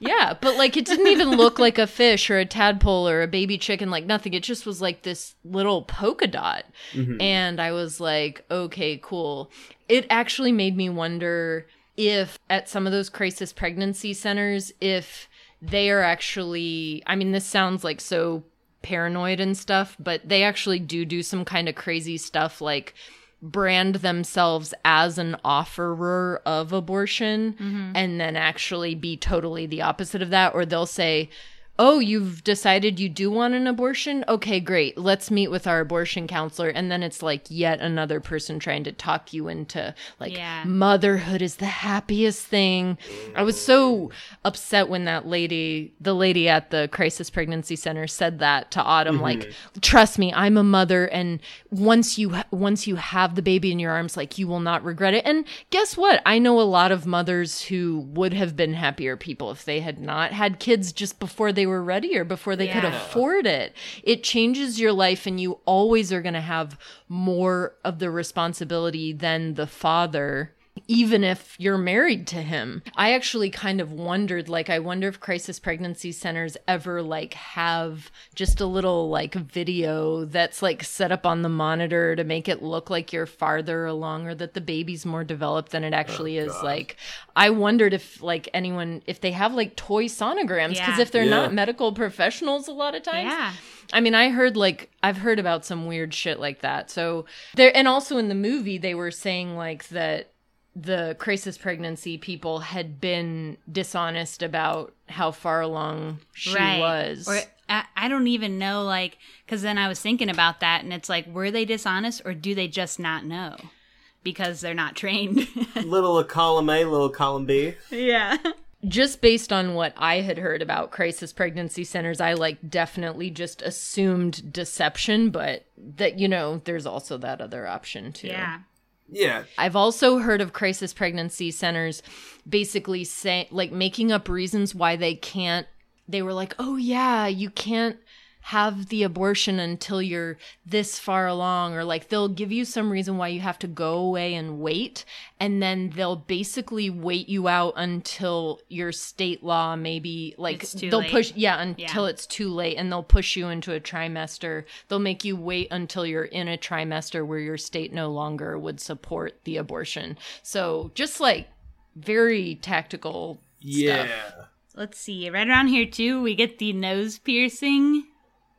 Yeah, but like it didn't even look like a fish or a tadpole or a baby chicken, like nothing. It just was like this little polka dot. Mm-hmm. And I was like, okay, cool. It actually made me wonder if at some of those crisis pregnancy centers, if they are actually, I mean, this sounds like so paranoid and stuff, but they actually do do some kind of crazy stuff like brand themselves as an offerer of abortion mm-hmm. and then actually be totally the opposite of that. Or they'll say, oh, you've decided you do want an abortion? Okay, great. Let's meet with our abortion counselor. And then it's like yet another person trying to talk you into like yeah. motherhood is the happiest thing. I was so upset when that lady, the lady at the crisis pregnancy center said that to Autumn, mm-hmm. like, trust me, I'm a mother. And once you, once you have the baby in your arms, like you will not regret it. And guess what? I know a lot of mothers who would have been happier people if they had not had kids just before they were ready or before they yeah. could afford it. It changes your life and you always are going to have more of the responsibility than the father, even if you're married to him. I actually kind of wondered, like, I wonder if crisis pregnancy centers ever like have just a little like video that's like set up on the monitor to make it look like you're farther along or that the baby's more developed than it actually oh, is. God. Like, I wondered if like anyone, if they have like toy sonograms, because yeah. if they're yeah. not medical professionals a lot of times. Yeah. I mean, I heard like, I've heard about some weird shit like that. So there, and also in the movie, they were saying like that the crisis pregnancy people had been dishonest about how far along she right. was. Or I, I don't even know, like, because then I was thinking about that, and it's like, were they dishonest, or do they just not know? Because they're not trained. Little a column A, little column B. Yeah. Just based on what I had heard about crisis pregnancy centers, I, like, definitely just assumed deception, but that, you know, there's also that other option, too. Yeah. Yeah. I've also heard of crisis pregnancy centers basically say, like, making up reasons why they can't. They were like, oh, yeah, you can't have the abortion until you're this far along. Or, like, they'll give you some reason why you have to go away and wait. And then they'll basically wait you out until your state law maybe, like, it's too they'll late. push, yeah, until yeah. it's too late. And they'll push you into a trimester. They'll make you wait until you're in a trimester where your state no longer would support the abortion. So just like very tactical yeah. stuff. Let's see. Right around here, too, we get the nose piercing.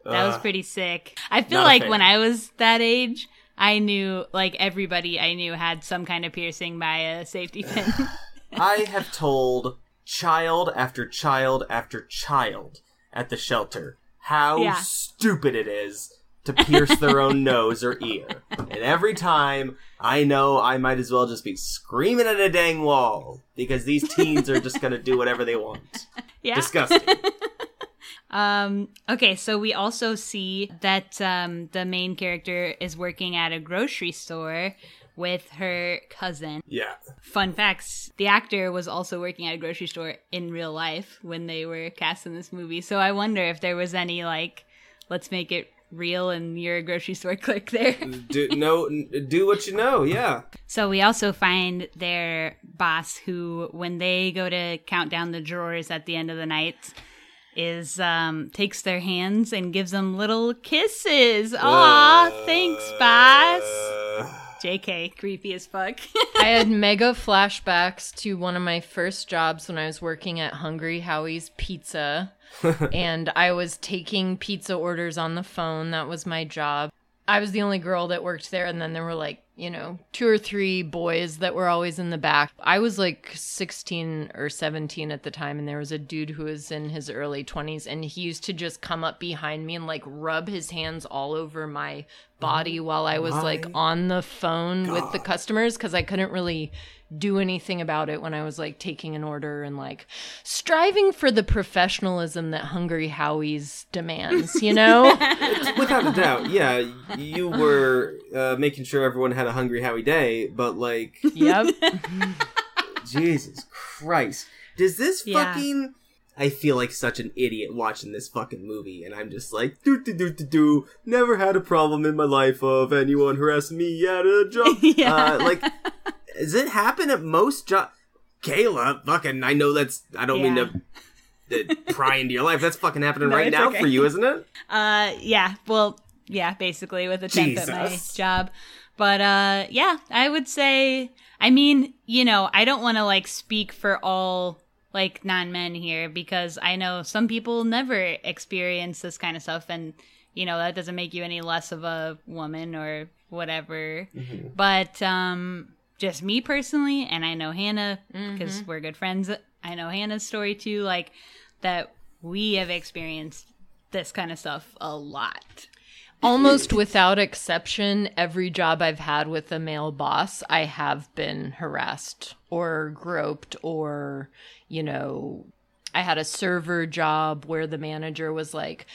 That uh, was pretty sick. I feel like when I was that age, I knew, like, everybody I knew had some kind of piercing by a safety pin. I have told child after child after child at the shelter how yeah. stupid it is to pierce their own nose or ear. And every time, I know I might as well just be screaming at a dang wall because these teens are just going to do whatever they want. Yeah. Disgusting. Um, okay, so we also see that um, the main character is working at a grocery store with her cousin. Yeah. Fun facts, the actor was also working at a grocery store in real life when they were cast in this movie. So I wonder if there was any, like, let's make it real and you're a grocery store clerk there. do, no, do what you know, yeah. So we also find their boss who, when they go to count down the drawers at the end of the night... is um takes their hands and gives them little kisses. Aw, uh, thanks, boss. J K, creepy as fuck. I had mega flashbacks to one of my first jobs when I was working at Hungry Howie's Pizza, and I was taking pizza orders on the phone. That was my job. I was the only girl that worked there, and then there were, like, you know, two or three boys that were always in the back. I was like sixteen or seventeen at the time, and there was a dude who was in his early twenties, and he used to just come up behind me and, like, rub his hands all over my body while I was, like, on the phone with the customers, because I couldn't really do anything about it when I was, like, taking an order and, like, striving for the professionalism that Hungry Howie's demands, you know? Without a doubt, yeah. You were uh, making sure everyone had a Hungry Howie day, but, like... Yep. Jesus Christ. Does this yeah. fucking... I feel like such an idiot watching this fucking movie, and I'm just like, do do do do do. Never had a problem in my life of anyone harassing me at a job. yeah. uh, like... Does it happen at most jobs? Kayla, fucking, I know that's, I don't yeah. mean to, to pry into your life. That's fucking happening no, right now okay. for you, isn't it? Uh, yeah. Well, yeah, basically with a temp at my job. But, uh, yeah, I would say, I mean, you know, I don't want to, like, speak for all, like, non-men here, because I know some people never experience this kind of stuff, and, you know, that doesn't make you any less of a woman or whatever. Mm-hmm. But, um... just me personally, and I know Hannah, because mm-hmm. we're good friends, I know Hannah's story too, like, that we have experienced this kind of stuff a lot. Almost without exception, every job I've had with a male boss, I have been harassed or groped or, you know, I had a server job where the manager was like,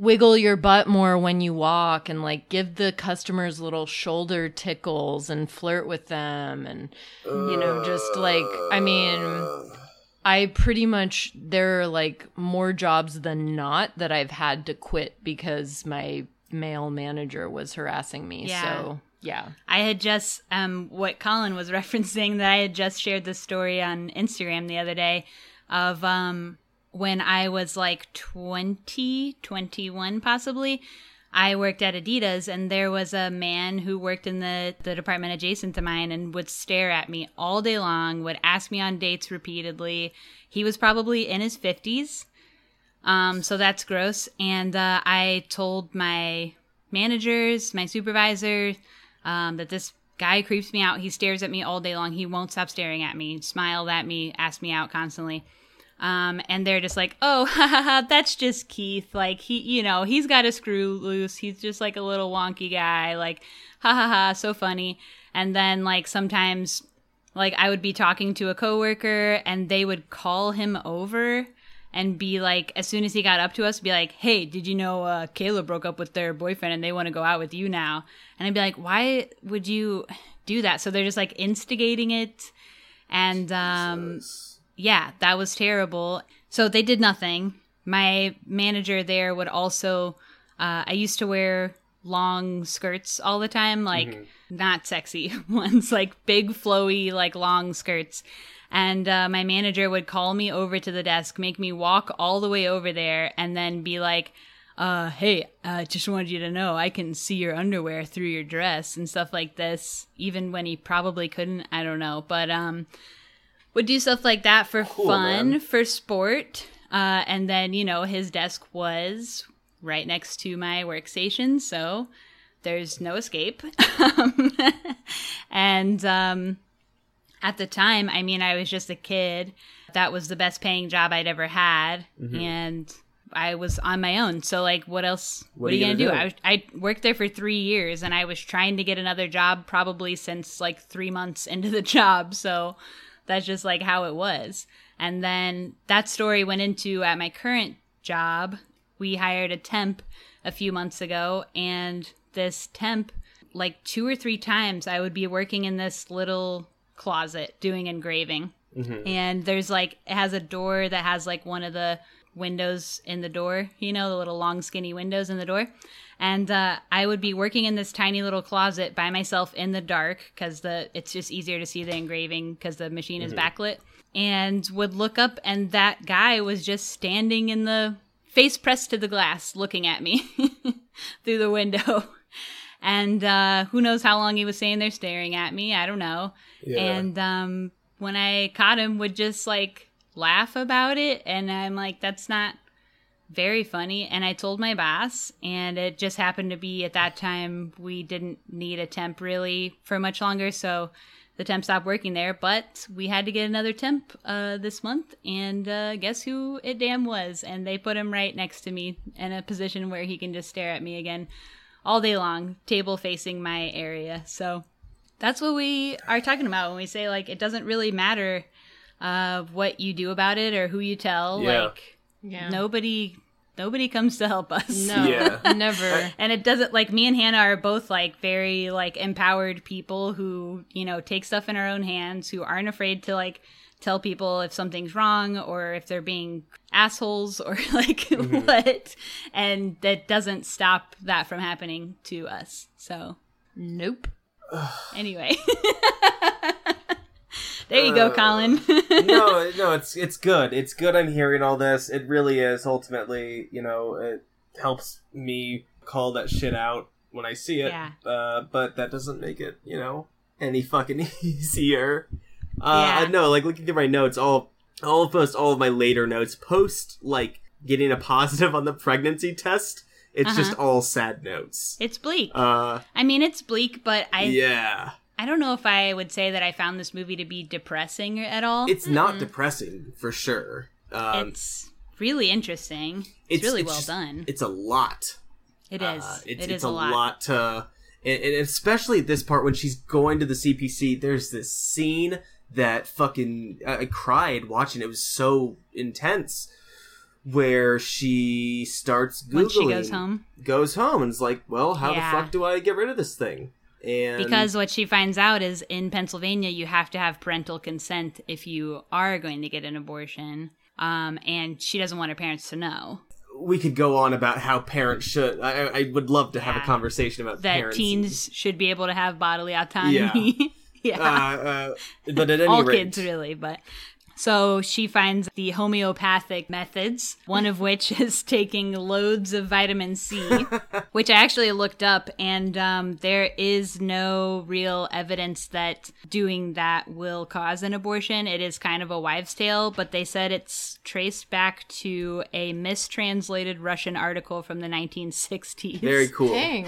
wiggle your butt more when you walk and, like, give the customers little shoulder tickles and flirt with them. And, you know, just, like, I mean, I pretty much, there are, like, more jobs than not that I've had to quit because my male manager was harassing me. Yeah. So, yeah. I had just, um, what Colin was referencing, that I had just shared this story on Instagram the other day of, um... when I was like twenty, twenty-one possibly, I worked at Adidas, and there was a man who worked in the, the department adjacent to mine and would stare at me all day long, would ask me on dates repeatedly. He was probably in his fifties, um, so that's gross. And uh, I told my managers, my supervisor, um, that this guy creeps me out. He stares at me all day long. He won't stop staring at me, smiled at me, asked me out constantly. Um, and they're just like, oh, ha, ha, ha, that's just Keith. Like, he, you know, he's got a screw loose. He's just like a little wonky guy. Like, ha, ha, ha, so funny. And then, like, sometimes, like, I would be talking to a coworker and they would call him over and be like, as soon as he got up to us, be like, hey, did you know uh, Kayla broke up with their boyfriend and they want to go out with you now? And I'd be like, why would you do that? So they're just, like, instigating it. And, um... Jesus. Yeah, that was terrible. So they did nothing. My manager there would also, uh, I used to wear long skirts all the time, like mm-hmm. not sexy ones, like big flowy, like long skirts. And uh, my manager would call me over to the desk, make me walk all the way over there, and then be like, uh, hey, I uh, just wanted you to know I can see your underwear through your dress and stuff like this, even when he probably couldn't, I don't know. But, um... would do stuff like that for cool, fun, man. For sport. Uh, and then, you know, his desk was right next to my workstation, so there's no escape. and um, at the time, I mean, I was just a kid. That was the best paying job I'd ever had. Mm-hmm. And I was on my own. So, like, what else? What, what are you going to do? do? I, was, I worked there for three years, and I was trying to get another job probably since, like, three months into the job. So... that's just, like, how it was. And then that story went into at my current job we hired a temp a few months ago, and this temp, like two or three times, I would be working in this little closet doing engraving. Mm-hmm. And there's like, it has a door that has like one of the windows in the door, you know, the little long skinny windows in the door. And uh, I would be working in this tiny little closet by myself in the dark because the it's just easier to see the engraving because the machine mm-hmm. is backlit, and would look up and that guy was just standing in the face pressed to the glass looking at me through the window. And uh, who knows how long he was staying there staring at me. I don't know. Yeah. And um, when I caught him, would just like laugh about it. And I'm like, that's not very funny. And I told my boss, and it just happened to be at that time we didn't need a temp really for much longer. So the temp stopped working there, but we had to get another temp uh, this month. And uh, guess who it damn was? And they put him right next to me in a position where he can just stare at me again all day long, table facing my area. So that's what we are talking about when we say, like, it doesn't really matter uh, what you do about it or who you tell. Yeah. Like, yeah. nobody nobody comes to help us. No, yeah. Never. And it doesn't, like, me and Hannah are both, like, very, like, empowered people who, you know, take stuff in our own hands, who aren't afraid to, like, tell people if something's wrong or if they're being assholes or, like, mm-hmm. what. And that doesn't stop that from happening to us. So, nope. Anyway, there you uh, go, Colin. no, no, it's it's good. It's good. I'm hearing all this. It really is. Ultimately, you know, it helps me call that shit out when I see it. Yeah. Uh, but that doesn't make it, you know, any fucking easier. Uh, yeah. No, like looking through my notes, all all post all of my later notes post like getting a positive on the pregnancy test. It's uh-huh. just all sad notes. It's bleak. Uh, I mean, it's bleak, but I yeah. I don't know if I would say that I found this movie to be depressing at all. It's mm-hmm. not depressing, for sure. Um, it's really interesting. It's, it's really it's well just, done. It's a lot. It is. Uh, it's, it is it's a lot. lot to, and, and especially at this part when she's going to the C P C, there's this scene that fucking... I cried watching. It was so intense. Where she starts Googling. Once she goes home. Goes home and is like, well, how yeah. the fuck do I get rid of this thing? And because what she finds out is in Pennsylvania, you have to have parental consent if you are going to get an abortion. Um, and she doesn't want her parents to know. We could go on about how parents should. I, I would love to have yeah. a conversation about that parents. That teens should be able to have bodily autonomy. Yeah. yeah. Uh, uh, but at any All rate. All kids, really, but... So she finds the homeopathic methods, one of which is taking loads of vitamin C, which I actually looked up, and um, there is no real evidence that doing that will cause an abortion. It is kind of a wives' tale, but they said it's traced back to a mistranslated Russian article from the nineteen sixties. Very cool. Dang.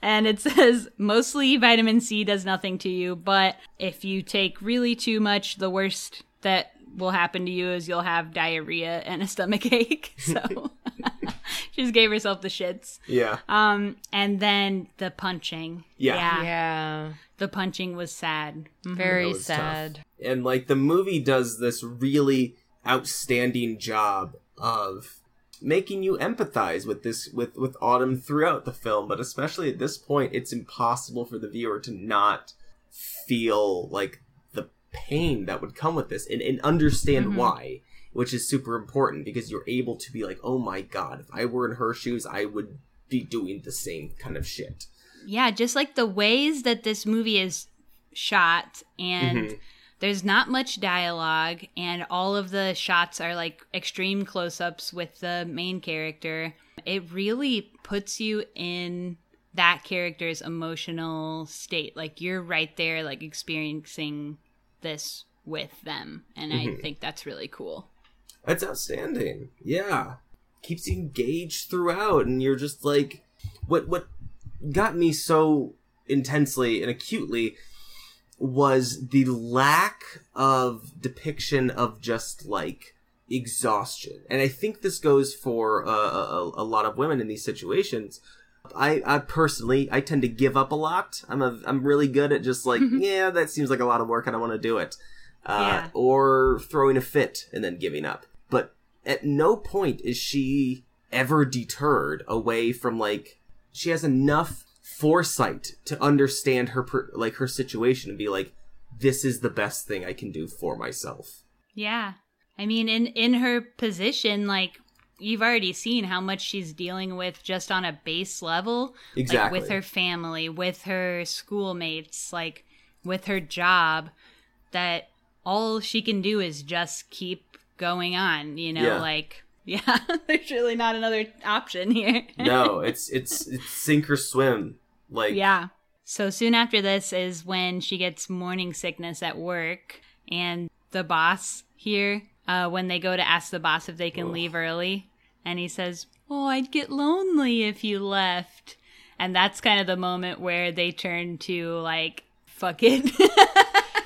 And it says, mostly vitamin C does nothing to you, but if you take really too much, the worst that will happen to you is you'll have diarrhea and a stomach ache. So she just gave herself the shits. Yeah. Um, and then the punching. Yeah. Yeah. yeah. The punching was sad. Mm-hmm. Very was sad. Tough. And like the movie does this really outstanding job of making you empathize with this with, with Autumn throughout the film, but especially at this point, it's impossible for the viewer to not feel like pain that would come with this and, and understand mm-hmm. why, which is super important because you're able to be like, oh my god, if I were in her shoes, I would be doing the same kind of shit. Yeah, just like the ways that this movie is shot, and mm-hmm. there's not much dialogue, and all of the shots are like extreme close-ups with the main character. It really puts you in that character's emotional state. Like you're right there, like experiencing this with them, and I mm-hmm. think that's really cool. That's outstanding. Yeah, keeps you engaged throughout, and you're just like, what what got me so intensely and acutely was the lack of depiction of just like exhaustion. And I think this goes for uh, a, a lot of women in these situations. I, I personally, I tend to give up a lot. I'm a, I'm really good at just like, yeah, that seems like a lot of work. I don't want to do it. Uh, yeah. Or throwing a fit and then giving up. But at no point is she ever deterred away from, like, she has enough foresight to understand her, per, like, her situation and be like, this is the best thing I can do for myself. Yeah. I mean, in, in her position, like, you've already seen how much she's dealing with just on a base level. Exactly. Like, with her family, with her schoolmates, like, with her job, that all she can do is just keep going on, you know, yeah. like, yeah, there's really not another option here. No, it's, it's, it's sink or swim. Like, yeah. So soon after this is when she gets morning sickness at work, and the boss here, uh, when they go to ask the boss if they can oh. leave early, and he says, oh, I'd get lonely if you left. And that's kind of the moment where they turn to, like, fuck it.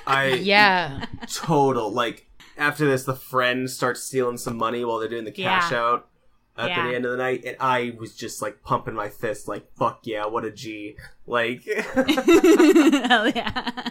I yeah total like after this the friend starts stealing some money while they're doing the cash yeah. out at yeah. the end of the night, and I was just like pumping my fist like, fuck yeah, what a G, like hell yeah,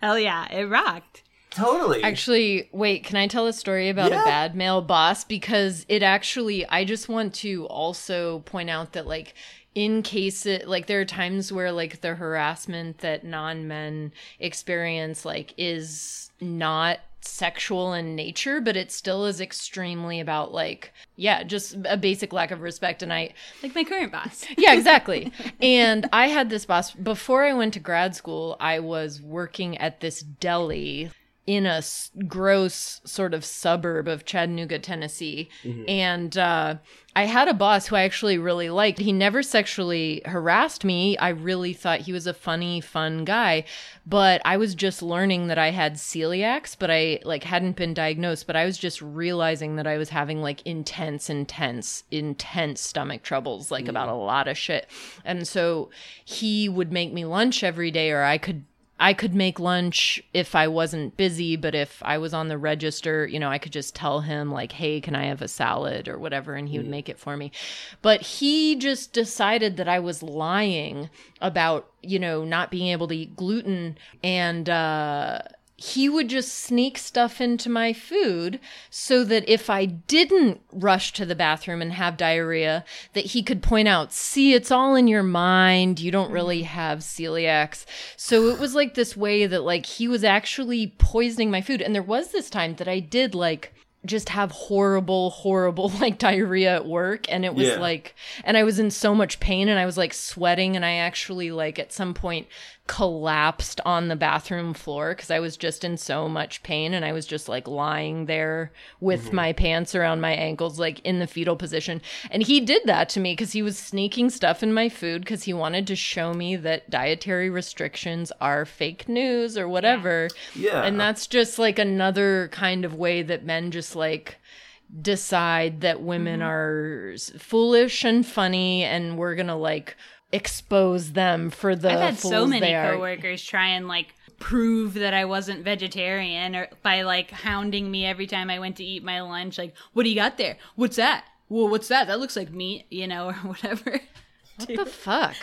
hell yeah, it rocked. Totally. Actually, wait, can I tell a story about yeah. a bad male boss? Because it actually, I just want to also point out that, like, in case it, like, there are times where, like, the harassment that non-men experience, like, is not sexual in nature, but it still is extremely about, like, yeah, just a basic lack of respect. And I, like, my current boss. Yeah, exactly. And I had this boss before I went to grad school. I was working at this deli in a gross sort of suburb of Chattanooga, Tennessee. Mm-hmm. And uh, I had a boss who I actually really liked. He never sexually harassed me. I really thought he was a funny, fun guy. But I was just learning that I had celiacs, but I like hadn't been diagnosed. But I was just realizing that I was having like intense, intense, intense stomach troubles, like mm-hmm. about a lot of shit. And so he would make me lunch every day, or I could I could make lunch if I wasn't busy, but if I was on the register, you know, I could just tell him like, hey, can I have a salad or whatever? And he would make it for me. But he just decided that I was lying about, you know, not being able to eat gluten. And uh, he would just sneak stuff into my food so that if I didn't rush to the bathroom and have diarrhea, that he could point out, see, it's all in your mind. You don't really have celiacs. So it was like this way that like he was actually poisoning my food. And there was this time that I did like just have horrible, horrible like diarrhea at work. And it was yeah. like, and I was in so much pain and I was like sweating. And I actually like at some point collapsed on the bathroom floor because I was just in so much pain. And I was just like lying there with mm-hmm. my pants around my ankles, like in the fetal position. And he did that to me because he was sneaking stuff in my food because he wanted to show me that dietary restrictions are fake news or whatever. Yeah. And that's just like another kind of way that men just like decide that women mm-hmm. are foolish and funny, and we're gonna like expose them for the I've had fools so many coworkers try and like prove that I wasn't vegetarian or by like hounding me every time I went to eat my lunch, like, what do you got there? What's that? Well, what's that? That looks like meat, you know, or whatever. What the fuck?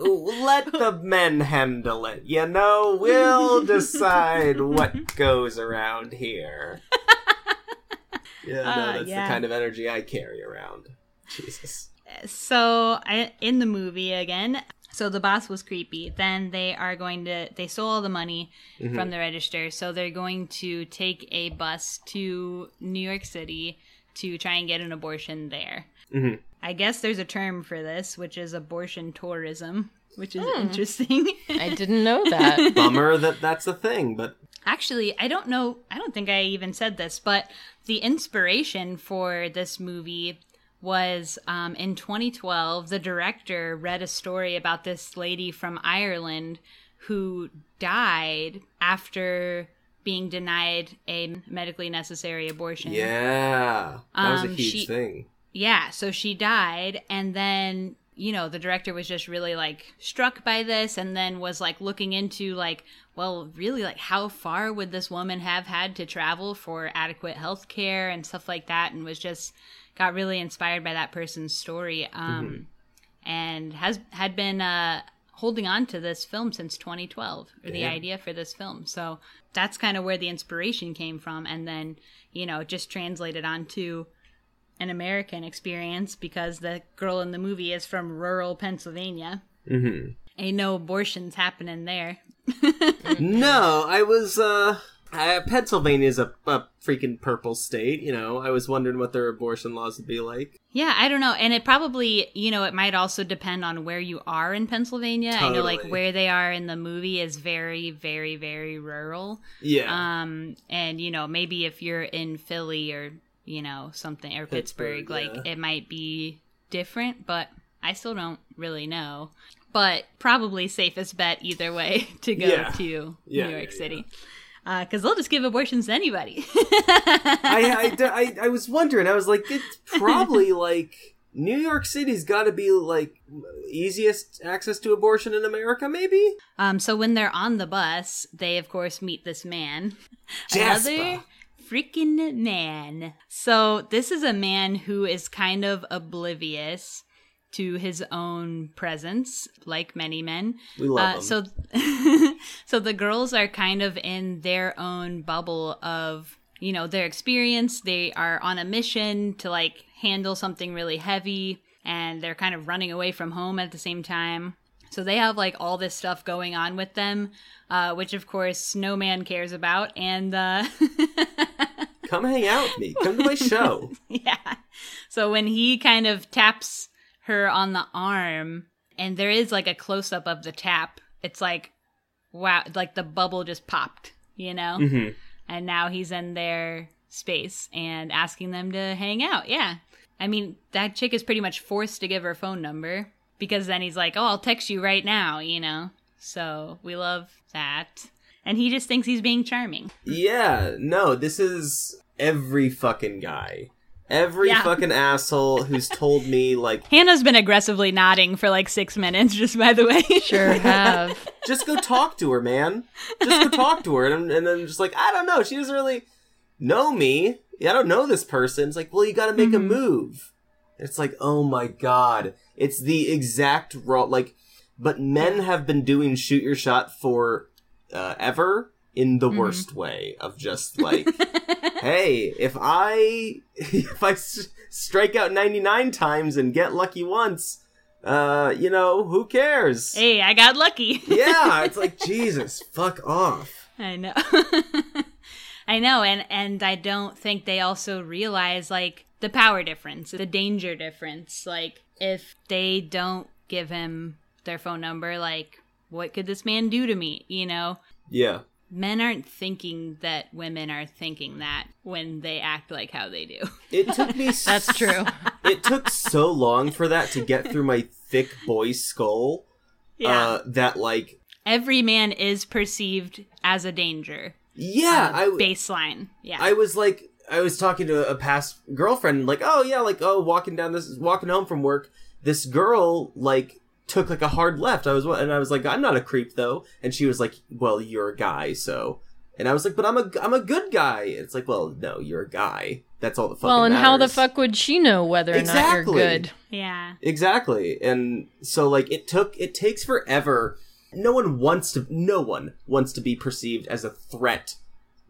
Let the men handle it, you know? We'll decide what goes around here. Yeah, no, that's uh, yeah. the kind of energy I carry around. Jesus. So, I, in the movie again, so the boss was creepy. Then they are going to, they stole all the money mm-hmm. from the register. So they're going to take a bus to New York City to try and get an abortion there. Mm-hmm. I guess there's a term for this, which is abortion tourism, which is mm. interesting. I didn't know that. Bummer that that's a thing, but... Actually, I don't know, I don't think I even said this, but the inspiration for this movie was um, in twenty twelve, the director read a story about this lady from Ireland who died after being denied a medically necessary abortion. Yeah, that was um, a huge she, thing. Yeah, so she died, and then, you know, the director was just really, like, struck by this, and then was, like, looking into, like, well, really, like, how far would this woman have had to travel for adequate health care and stuff like that, and was just... got really inspired by that person's story, um, mm-hmm. and has had been uh, holding on to this film since twenty twelve, or yeah. the idea for this film. So that's kind of where the inspiration came from, and then, you know, just translated onto an American experience because the girl in the movie is from rural Pennsylvania. Mm-hmm. Ain't no abortions happening there. No, I was, uh... I, Pennsylvania's a, a freaking purple state, you know. I was wondering what their abortion laws would be like. Yeah, I don't know. And it probably, you know, it might also depend on where you are in Pennsylvania. Totally. I know, like, where they are in the movie is very, very, very rural. Yeah. Um, and, you know, maybe if you're in Philly or, you know, something, or Pittsburgh, Pittsburgh like, yeah. it might be different, but I still don't really know. But probably safest bet either way to go yeah. to yeah, New York yeah, City. Yeah. Because uh, they'll just give abortions to anybody. I, I, I, I was wondering. I was like, it's probably like New York City's got to be like easiest access to abortion in America, maybe? Um, so when they're on the bus, they, of course, meet this man. Jasper. Another freaking man. So this is a man who is kind of oblivious to his own presence, like many men. We love uh, so, so the girls are kind of in their own bubble of, you know, their experience. They are on a mission to, like, handle something really heavy, and they're kind of running away from home at the same time. So they have, like, all this stuff going on with them, uh, which, of course, no man cares about. And uh, come hang out with me. Come to my show. Yeah. So when he kind of taps her on the arm, and there is, like, a close-up of the tap, it's like, wow, like the bubble just popped, you know? Mm-hmm. And now he's in their space and asking them to hang out. Yeah. I mean, that chick is pretty much forced to give her phone number, because then he's like, oh, I'll text you right now, you know? So we love that. And he just thinks he's being charming. Yeah. No, this is every fucking guy. Every yeah. fucking asshole who's told me, like... Hannah's been aggressively nodding for, like, six minutes, just by the way. Sure have. Just go talk to her, man. Just go talk to her. And I'm, and I'm just like, I don't know. She doesn't really know me. I don't know this person. It's like, well, you gotta make mm-hmm. a move. And it's like, oh, my God. It's the exact... raw. Like, but men have been doing shoot your shot for uh, ever in the mm-hmm. worst way of just, like... Hey, if I if I s- strike out ninety-nine times and get lucky once, uh, you know, who cares? Hey, I got lucky. Yeah, it's like, Jesus, fuck off. I know. I know, and, and I don't think they also realize, like, the power difference, the danger difference. Like, if they don't give him their phone number, like, what could this man do to me, you know? Yeah. Men aren't thinking that women are thinking that when they act like how they do. It took me... That's true. It took so long for that to get through my thick boy skull. Yeah. Uh, that, like... Every man is perceived as a danger. Yeah. Uh, I w- baseline. Yeah. I was, like... I was talking to a past girlfriend, like, oh, yeah, like, oh, walking down this... Walking home from work, this girl, like... took, like, a hard left. I was, and I was like, I'm not a creep, though. And she was like, well, you're a guy, so. And I was like, but I'm a, I'm a good guy. And it's like, well, no, you're a guy. That's all the fucking matters. Well, and how the fuck would she know whether or exactly. not you're good? Yeah. Exactly. And so, like, it took, it takes forever. No one wants to, no one wants to be perceived as a threat,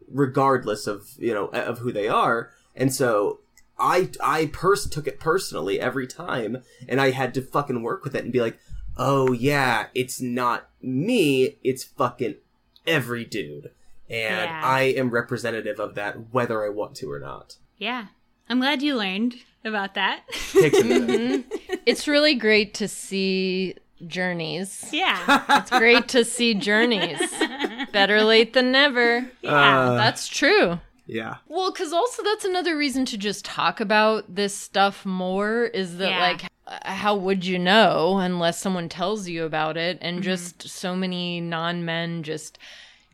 regardless of, you know, of who they are. And so... I, I pers- took it personally every time, and I had to fucking work with it and be like, oh, yeah, it's not me, it's fucking every dude. And yeah. I am representative of that, whether I want to or not. Yeah. I'm glad you learned about that. Takes a minute. Mm-hmm. It's really great to see journeys. Yeah. It's great to see journeys. Better late than never. Yeah, uh, that's true. Yeah. Well, because also that's another reason to just talk about this stuff more is that, yeah. like, how would you know unless someone tells you about it? And mm-hmm. just so many non-men just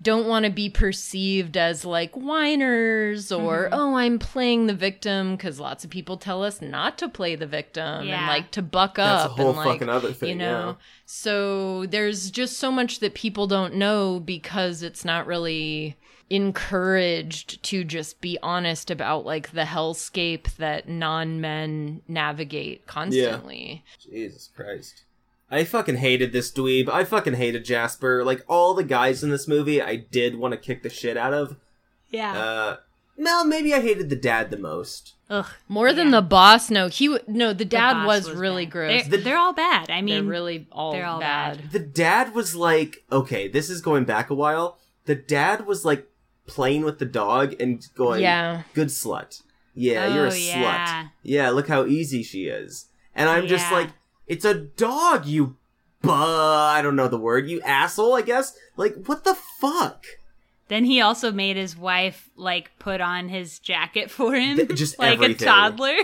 don't want to be perceived as, like, whiners or, mm-hmm. oh, I'm playing the victim, because lots of people tell us not to play the victim yeah. and, like, to buck that's up. That's a whole and, like, fucking other thing, you know. Yeah. So there's just so much that people don't know because it's not really... encouraged to just be honest about, like, the hellscape that non-men navigate constantly. Yeah. Jesus Christ. I fucking hated this dweeb. I fucking hated Jasper. Like, all the guys in this movie I did want to kick the shit out of. Yeah. Uh, Well, maybe I hated the dad the most. Ugh, more yeah. than the boss. No, he no. The dad the was, was really bad. Gross. They're, the, they're all bad. I mean, they're really all, they're all bad. bad. The dad was like, okay, this is going back a while. The dad was like playing with the dog and going, yeah. good slut. Yeah, oh, you're a yeah. slut. Yeah, look how easy she is. And I'm yeah. just like, it's a dog, you. Buh, I don't know the word. You asshole, I guess. Like, what the fuck? Then he also made his wife, like, put on his jacket for him. Th- just like everything. A toddler.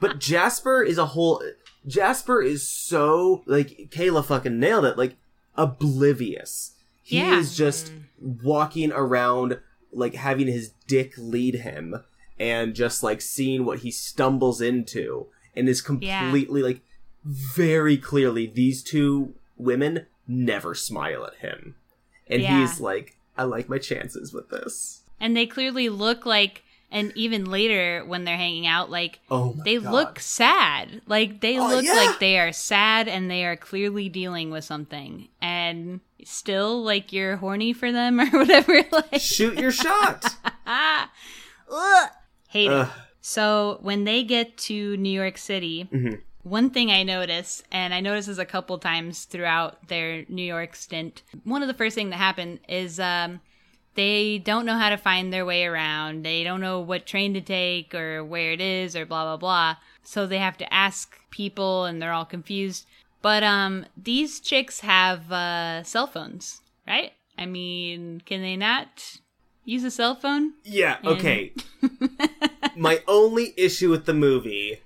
But Jasper is a whole... Jasper is so, like, Kayla fucking nailed it, like, oblivious. He yeah. is just mm. walking around, like, having his dick lead him and just, like, seeing what he stumbles into and is completely, yeah. like, very clearly these two women never smile at him. And yeah. he's like... I like my chances with this. And they clearly look like, and even later when they're hanging out, like, oh my they God. Look sad. Like, they oh, look yeah. like they are sad and they are clearly dealing with something. And still, like, you're horny for them or whatever. Like, shoot your shot. Ugh. Hate Ugh. It. So when they get to New York City, mm-hmm. one thing I notice, and I notice this a couple times throughout their New York stint, one of the first things that happened is um, they don't know how to find their way around. They don't know what train to take or where it is or blah, blah, blah. So they have to ask people and they're all confused. But um, these chicks have uh, cell phones, right? I mean, can they not use a cell phone? Yeah, and... okay. My only issue with the movie...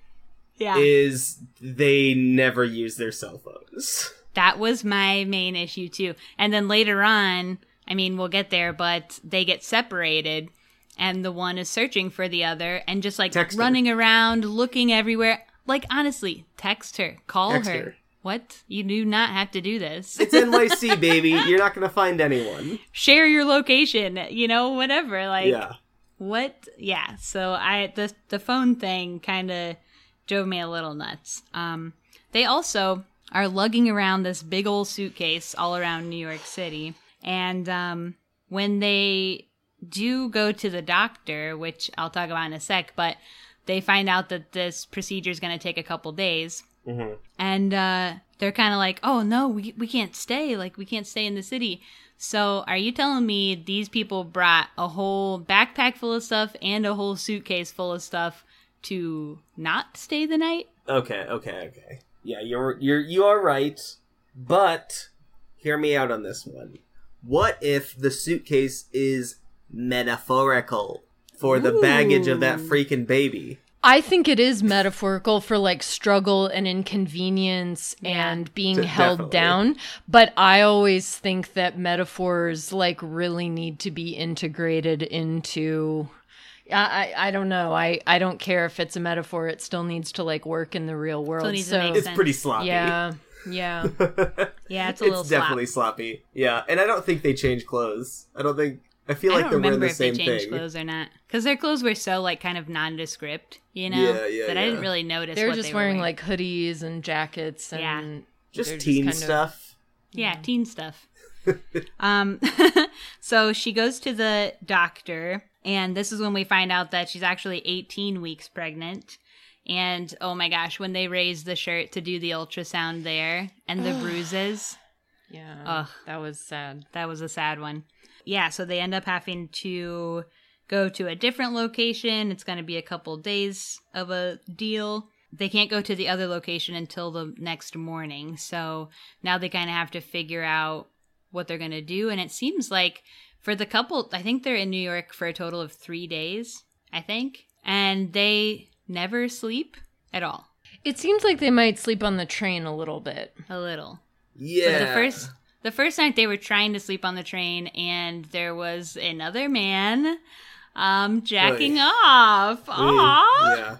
Yeah. is they never use their cell phones. That was my main issue, too. And then later on, I mean, we'll get there, but they get separated, and the one is searching for the other, and just, like, text running her. Around, looking everywhere. Like, honestly, text her. Call text her. her. What? You do not have to do this. It's N Y C, baby. You're not going to find anyone. Share your location, you know, whatever. Like, yeah. what? Yeah, so I the the phone thing kind of... drove me a little nuts. Um, they also are lugging around this big old suitcase all around New York City. And um, when they do go to the doctor, which I'll talk about in a sec, but they find out that this procedure is going to take a couple days. Mm-hmm. And uh, they're kind of like, oh, no, we we can't stay. Like, we can't stay in the city. So are you telling me these people brought a whole backpack full of stuff and a whole suitcase full of stuff to not stay the night? Okay, okay, okay. Yeah, you're you're you are right, but hear me out on this one. What if the suitcase is metaphorical for Ooh. The baggage of that freaking baby? I think it is metaphorical for like struggle and inconvenience yeah. and being so held definitely. Down. But I always think that metaphors like really need to be integrated into I, I don't know. I, I don't care if it's a metaphor. It still needs to like work in the real world. So it's pretty sloppy. Yeah, yeah, yeah. It's a little. It's definitely sloppy. Yeah, and I don't think they change clothes. I don't think. I feel like they're wearing the same thing. I don't remember if they changed clothes or not, because their clothes were so like kind of nondescript, you know. Yeah, yeah. That yeah. I didn't really notice. They were just wearing like hoodies and jackets and yeah. just teen stuff. Yeah, teen stuff. Um, so she goes to the doctor. And this is when we find out that she's actually eighteen weeks pregnant. And, oh my gosh, when they raise the shirt to do the ultrasound there and the bruises. Yeah, ugh, that was sad. That was a sad one. Yeah, so they end up having to go to a different location. It's going to be a couple days of a deal. They can't go to the other location until the next morning. So now they kind of have to figure out what they're going to do. And it seems like... for the couple, I think they're in New York for a total of three days, I think. And they never sleep at all. It seems like they might sleep on the train a little bit. A little. Yeah. But the first, the first night they were trying to sleep on the train and there was another man um, jacking Oy. Off. Aww. Ooh, yeah.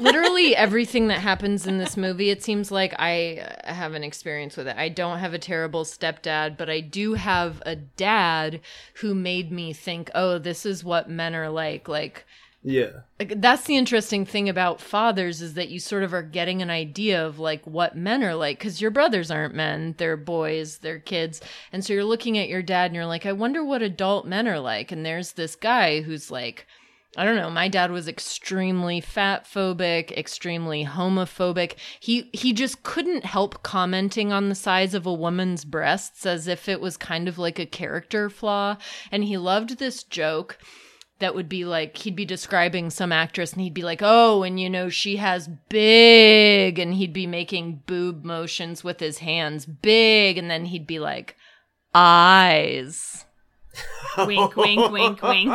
Literally everything that happens in this movie, it seems like I have an experience with it. I don't have a terrible stepdad, but I do have a dad who made me think, oh, this is what men are like. Like, yeah, like, that's the interesting thing about fathers is that you sort of are getting an idea of like what men are like, because your brothers aren't men, they're boys, they're kids. And so you're looking at your dad and you're like, I wonder what adult men are like. And there's this guy who's like I don't know. My dad was extremely fat phobic, extremely homophobic. He he just couldn't help commenting on the size of a woman's breasts as if it was kind of like a character flaw. And he loved this joke that would be like, he'd be describing some actress and he'd be like, oh, and you know, she has big, and he'd be making boob motions with his hands, big. And then he'd be like, eyes. Wink, wink, wink, wink.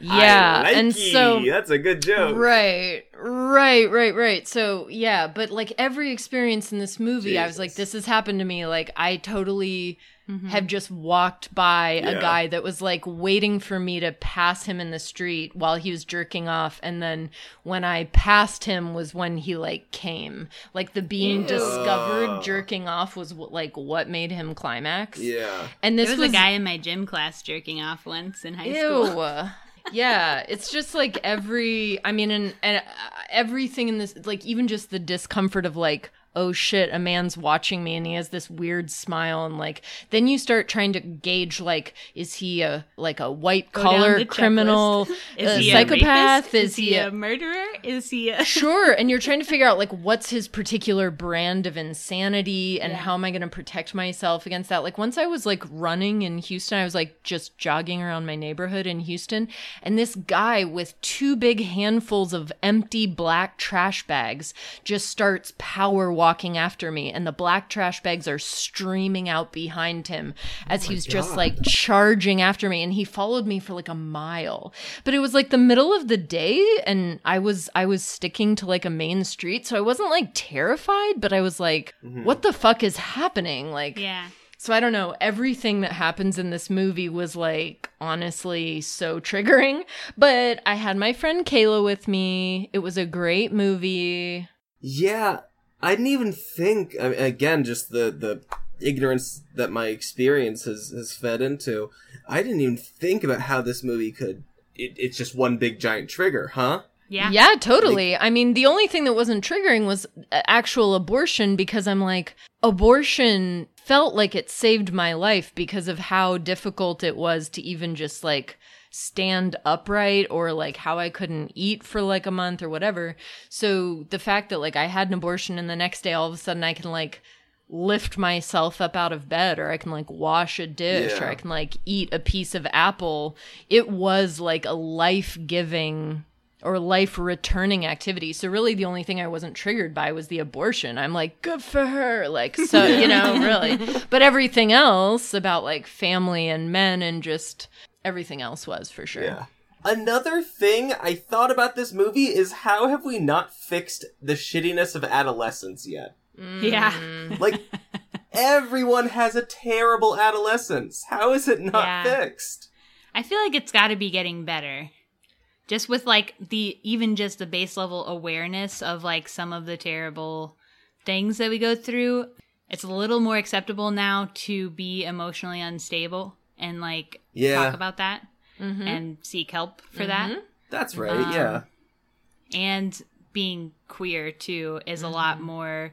Yeah, like, and so that's a good joke. Right, right, right, right. So yeah, but like every experience in this movie, Jesus. I was like, this has happened to me. Like I totally mm-hmm. have just walked by yeah. a guy that was like waiting for me to pass him in the street while he was jerking off, and then when I passed him was when he like came. Like the being Ew. discovered jerking off was like what made him climax. Yeah, and this there was, was a guy in my gym class jerking off once in high Ew. school. Yeah, it's just like every, I mean, and, and everything in this, like even just the discomfort of like, oh shit, a man's watching me and he has this weird smile, and like then you start trying to gauge like, is he a like a white collar criminal, is he a psychopath, is he a murderer, is he a sure and you're trying to figure out like what's his particular brand of insanity and yeah. how am I going to protect myself against that. Like once I was like running in Houston, I was like just jogging around my neighborhood in Houston, and this guy with two big handfuls of empty black trash bags just starts power walking after me, and the black trash bags are streaming out behind him as oh he was God. just like charging after me, and he followed me for like a mile. But it was like the middle of the day, and I was I was sticking to like a main street, so I wasn't like terrified, but I was like, mm-hmm. what the fuck is happening? Like, yeah. So I don't know, everything that happens in this movie was like honestly so triggering, but I had my friend Kayla with me. It was a great movie. Yeah. I didn't even think, I mean, again, just the, the ignorance that my experience has, has fed into, I didn't even think about how this movie could, it, it's just one big giant trigger, huh? Yeah, yeah, totally. Like, I mean, the only thing that wasn't triggering was actual abortion, because I'm like, abortion felt like it saved my life because of how difficult it was to even just like stand upright, or like how I couldn't eat for like a month or whatever. So the fact that like I had an abortion and the next day all of a sudden I can like lift myself up out of bed, or I can like wash a dish, yeah. or I can like eat a piece of apple, it was like a life-giving or life-returning activity. So really the only thing I wasn't triggered by was the abortion. I'm like, good for her. Like, so, you know, really. But everything else about like family and men and just everything else was, for sure. Yeah. Another thing I thought about this movie is how have we not fixed the shittiness of adolescence yet? Mm. Yeah. Like, everyone has a terrible adolescence. How is it not yeah. fixed? I feel like it's got to be getting better. Just with like the even just the base level awareness of like some of the terrible things that we go through, it's a little more acceptable now to be emotionally unstable and like yeah. talk about that mm-hmm. and seek help for mm-hmm. that. That's right, um, yeah. And being queer too is mm-hmm. a lot more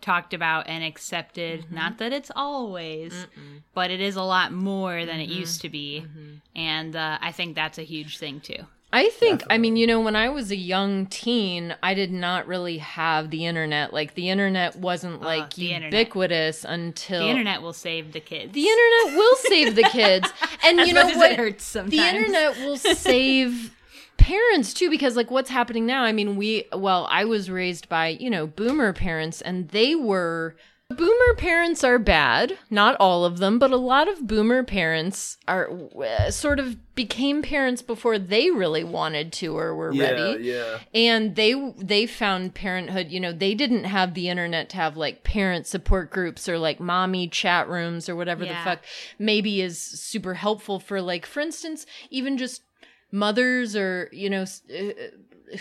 talked about and accepted. Mm-hmm. Not that it's always, Mm-mm. but it is a lot more than mm-hmm. it used to be. Mm-hmm. And uh, I think that's a huge thing too. I think, Definitely. I mean, you know, when I was a young teen, I did not really have the internet. Like, the internet wasn't, like, uh, ubiquitous internet. until... The internet will save the kids. The internet will save the kids. And as you know much what? As it hurts sometimes. The internet will save parents, too, because, like, what's happening now? I mean, we... Well, I was raised by, you know, boomer parents, and they were... Boomer parents are bad, not all of them, but a lot of boomer parents are uh, sort of became parents before they really wanted to or were yeah, ready. Yeah. And they they found parenthood, you know, they didn't have the internet to have like parent support groups or like mommy chat rooms or whatever yeah. the fuck maybe is super helpful for like, for instance, even just mothers or, you know, uh,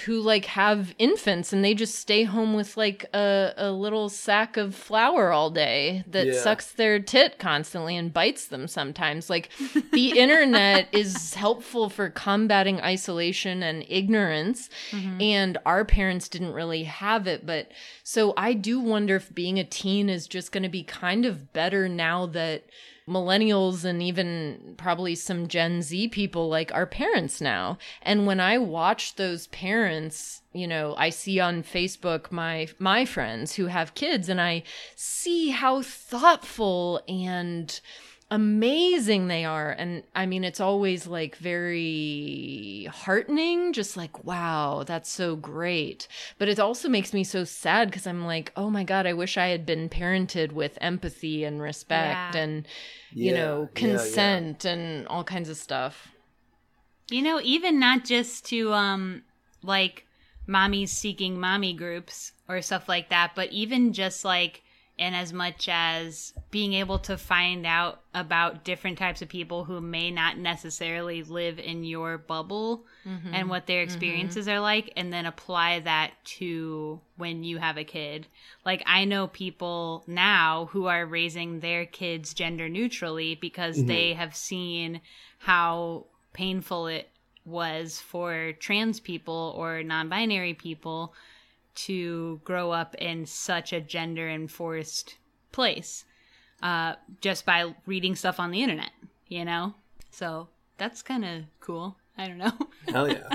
who like have infants and they just stay home with like a, a little sack of flour all day that yeah. sucks their tit constantly and bites them sometimes. Like the internet is helpful for combating isolation and ignorance mm-hmm. and our parents didn't really have it. But so I do wonder if being a teen is just going to be kind of better now that millennials and even probably some Gen Z people like our parents now. And when I watch those parents, you know, I see on Facebook my my friends who have kids, and I see how thoughtful and amazing they are. And I mean, it's always like very heartening, just like, wow, that's so great. But it also makes me so sad because I'm like, oh my God, I wish I had been parented with empathy and respect yeah. and, you yeah. know, consent yeah, yeah. and all kinds of stuff. You know, even not just to um, like mommies seeking mommy groups or stuff like that, but even just like, and as much as being able to find out about different types of people who may not necessarily live in your bubble mm-hmm. and what their experiences mm-hmm. are like, and then apply that to when you have a kid. Like, I know people now who are raising their kids gender neutrally because mm-hmm. they have seen how painful it was for trans people or non-binary people to grow up in such a gender-enforced place uh, just by reading stuff on the internet, you know? So that's kind of cool. I don't know. Hell yeah.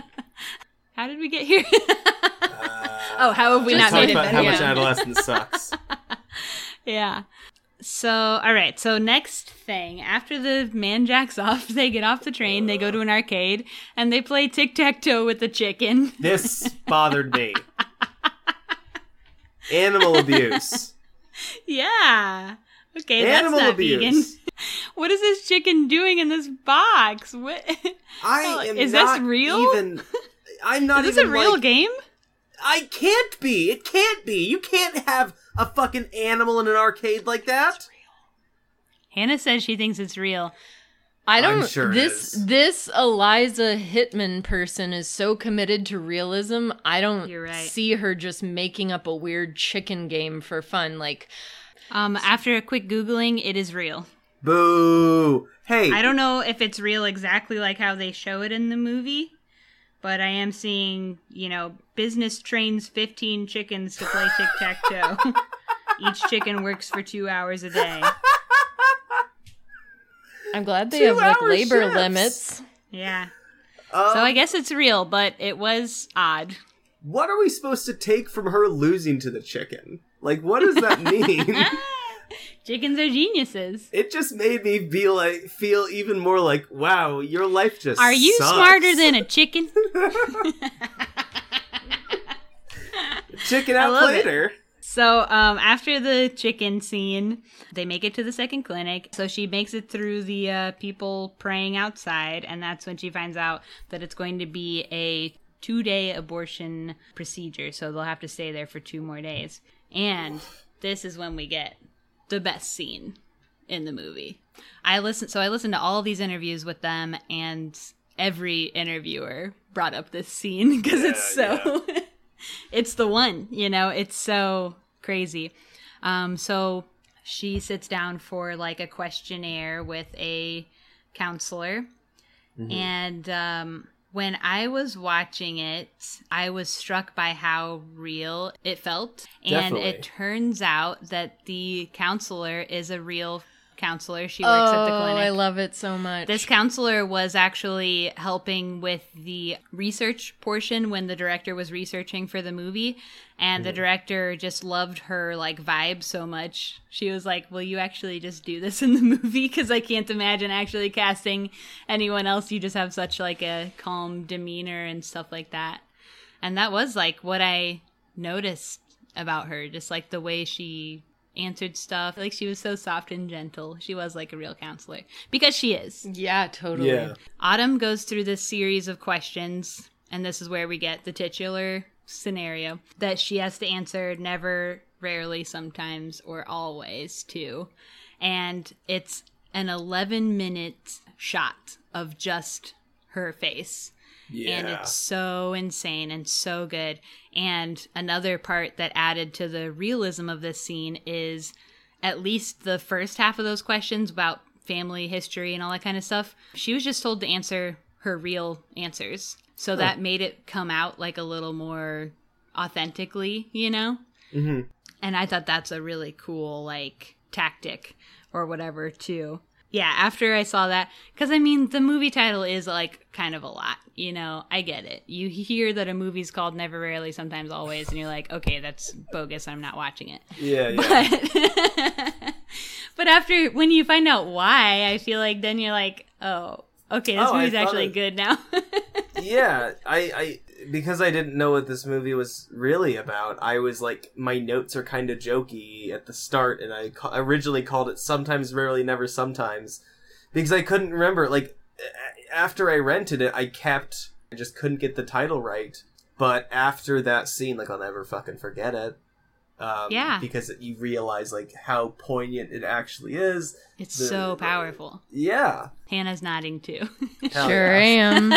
How did we get here? uh, oh, how have we not made it better? How much adolescence sucks. Yeah. So, all right. So next thing, after the man jacks off, they get off the train, uh, they go to an arcade, and they play tic-tac-toe with the chicken. This bothered me. Animal abuse. Yeah. Okay, Animal that's not abuse. Vegan. What is this chicken doing in this box? What? I am is not this real? Even, I'm not is this even a real like, game? I can't be. It can't be. You can't have a fucking animal in an arcade like that. It's real. Hannah says she thinks it's real. I don't. I'm sure this it is. This Eliza Hittman person is so committed to realism. I don't You're right. see her just making up a weird chicken game for fun. Like, um, after a quick Googling, it is real. Boo! Hey, I don't know if it's real exactly like how they show it in the movie, but I am seeing, you know, business trains fifteen chickens to play tic tac toe. Each chicken works for two hours a day. I'm glad they have, like, labor shifts. Limits. Yeah. Um, so I guess it's real, but it was odd. What are we supposed to take from her losing to the chicken? Like, what does that mean? Chickens are geniuses. It just made me be like, feel even more like, wow, your life just Are you sucks. Smarter than a chicken? Chicken out later. It. So um, after the chicken scene, they make it to the second clinic. So she makes it through the uh, people praying outside. And that's when she finds out that it's going to be a two-day abortion procedure. So they'll have to stay there for two more days. And this is when we get the best scene in the movie. I listen, So I listened to all these interviews with them. And every interviewer brought up this scene because yeah, it's so... Yeah. It's the one, you know, it's so crazy. Um, so she sits down for like a questionnaire with a counselor. Mm-hmm. And um, when I was watching it, I was struck by how real it felt. Definitely. And it turns out that the counselor is a real counselor. She works oh, at the clinic. Oh, I love it so much. This counselor was actually helping with the research portion when the director was researching for the movie, and mm. the director just loved her like vibe so much. She was like, "Will you actually just do this in the movie? Because I can't imagine actually casting anyone else. You just have such like a calm demeanor and stuff like that." And that was like what I noticed about her, just like the way she answered stuff. Like, she was so soft and gentle. She was like a real counselor because she is. Yeah, totally. Yeah. Autumn goes through this series of questions, and this is where we get the titular scenario that she has to answer: never, rarely, sometimes, or always too. And it's an eleven minute shot of just her face. Yeah. And it's so insane and so good. And another part that added to the realism of this scene is at least the first half of those questions about family history and all that kind of stuff, she was just told to answer her real answers. So oh. that made it come out like a little more authentically, you know? Mm-hmm. And I thought that's a really cool, like, tactic or whatever, too. yeah, after I saw that, because I mean, the movie title is like kind of a lot, you know, I get it. You hear that a movie's called Never, Rarely, Sometimes, Always, and you're like, okay, that's bogus, I'm not watching it. Yeah, yeah. But, but after, when you find out why, I feel like then you're like, oh, okay, this oh, movie's actually it, good now. Yeah, I, I, because I didn't know what this movie was really about, I was like, my notes are kind of jokey at the start, and I ca- originally called it Sometimes, Rarely, Never, Sometimes, because I couldn't remember, like, after I rented it, I kept, I just couldn't get the title right, but after that scene, like, I'll never fucking forget it. Um, yeah. Because you realize, like, how poignant it actually is. It's the, so powerful. The, yeah. Hannah's nodding, too. Sure am.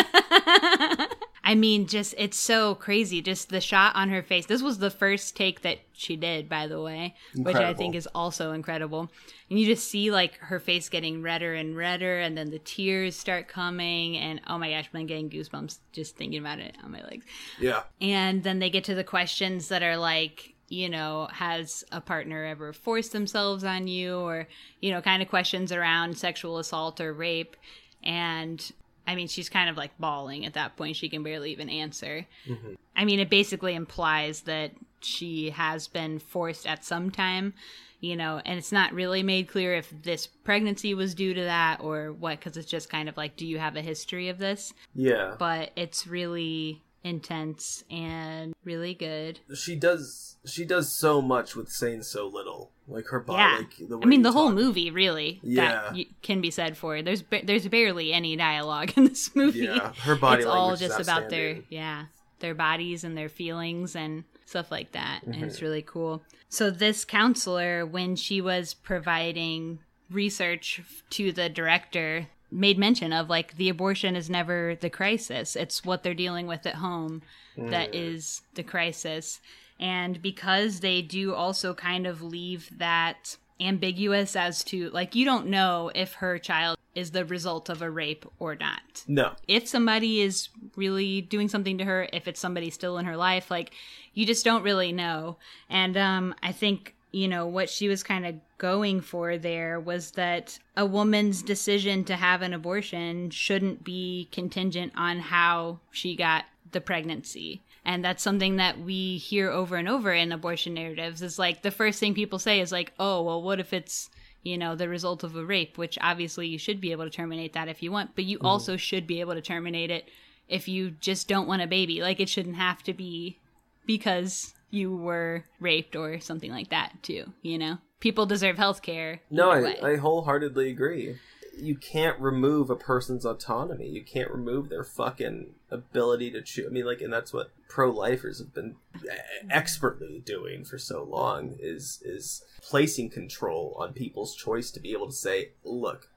I mean, just, it's so crazy. Just the shot on her face. This was the first take that she did, by the way, incredible. Which I think is also incredible. And you just see, like, her face getting redder and redder, and then the tears start coming, and oh my gosh, I'm getting goosebumps just thinking about it on my legs. Yeah. And then they get to the questions that are, like, you know, has a partner ever forced themselves on you, or, you know, kind of questions around sexual assault or rape. And I mean, she's kind of like bawling at that point. She can barely even answer. Mm-hmm. I mean, it basically implies that she has been forced at some time, you know, and it's not really made clear if this pregnancy was due to that or what, because it's just kind of like, do you have a history of this? Yeah. But it's really intense and really good. She does she does so much with saying so little, like her body. Yeah. Like the way I mean, the talk. Whole movie really. Yeah, that can be said for. There's there's barely any dialogue in this movie. Yeah, her body. It's language all just is about their yeah their bodies and their feelings and stuff like that, mm-hmm. and it's really cool. So this counselor, when she was providing research to the director, made mention of, like, the abortion is never the crisis. It's what they're dealing with at home that mm. is the crisis. And because they do also kind of leave that ambiguous as to, like, you don't know if her child is the result of a rape or not. No. If somebody is really doing something to her, if it's somebody still in her life, like, you just don't really know. And um, I think, you know, what she was kind of going for there was that a woman's decision to have an abortion shouldn't be contingent on how she got the pregnancy. And that's something that we hear over and over in abortion narratives, is like the first thing people say is like, oh, well, what if it's, you know, the result of a rape, which obviously you should be able to terminate that if you want, but you mm-hmm. also should be able to terminate it if you just don't want a baby. Like, it shouldn't have to be because you were raped or something like that too, you know? People deserve health care. No, I, I wholeheartedly agree. You can't remove a person's autonomy. You can't remove their fucking ability to choose. I mean, like, and that's what pro-lifers have been expertly doing for so long, is is placing control on people's choice to be able to say, look,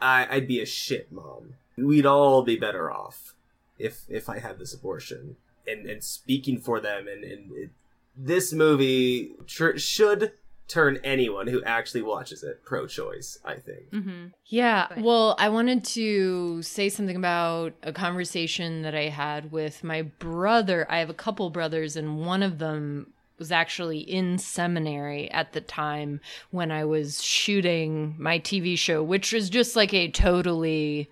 I, I'd be a shit mom. We'd all be better off if if I had this abortion. And, and speaking for them, and, and it, this movie tr- should turn anyone who actually watches it pro-choice, I think. Mm-hmm. Yeah, well, I wanted to say something about a conversation that I had with my brother. I have a couple brothers, and one of them was actually in seminary at the time when I was shooting my T V show, which was just like a totally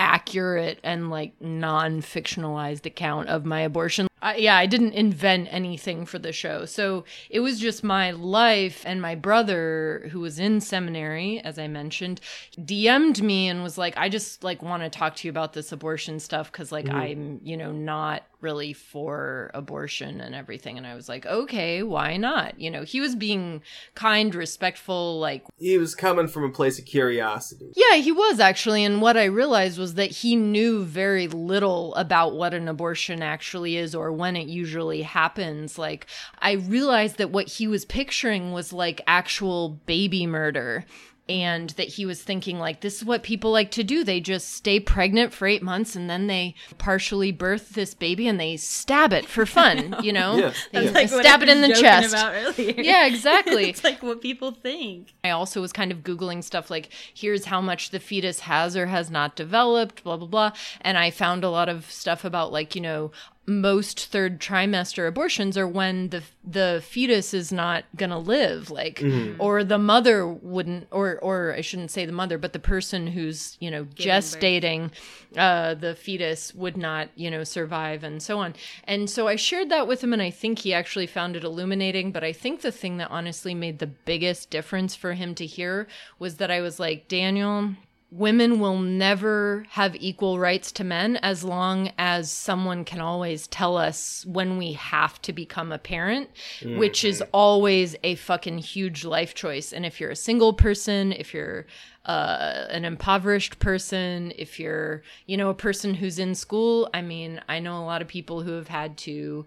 accurate and like non-fictionalized account of my abortion. I, yeah, I didn't invent anything for the show. So it was just my life, and my brother, who was in seminary, as I mentioned, D M'd me and was like, I just like want to talk to you about this abortion stuff because like mm. I'm, you know, not really for abortion and everything. And I was like, okay, why not? You know, he was being kind, respectful, like... He was coming from a place of curiosity. Yeah, he was actually. And what I realized was that he knew very little about what an abortion actually is or when it usually happens. Like, I realized that what he was picturing was like actual baby murder. And that he was thinking, like, this is what people like to do. They just stay pregnant for eight months and then they partially birth this baby and they stab it for fun, know. you know? Yeah. They, yeah. Like they stab it in the chest. About earlier. Yeah, exactly. It's like what people think. I also was kind of Googling stuff like, here's how much the fetus has or has not developed, blah, blah, blah. And I found a lot of stuff about, like, you know, most third trimester abortions are when the the fetus is not gonna live, like, mm-hmm. or the mother wouldn't, or or I shouldn't say the mother, but the person who's, you know, gestating uh, the fetus would not, you know, survive, and so on. And so I shared that with him, and I think he actually found it illuminating. But I think the thing that honestly made the biggest difference for him to hear was that I was like, Daniel, women will never have equal rights to men as long as someone can always tell us when we have to become a parent, mm-hmm. which is always a fucking huge life choice. And if you're a single person, if you're uh, an impoverished person, if you're, you know, a person who's in school, I mean, I know a lot of people who have had to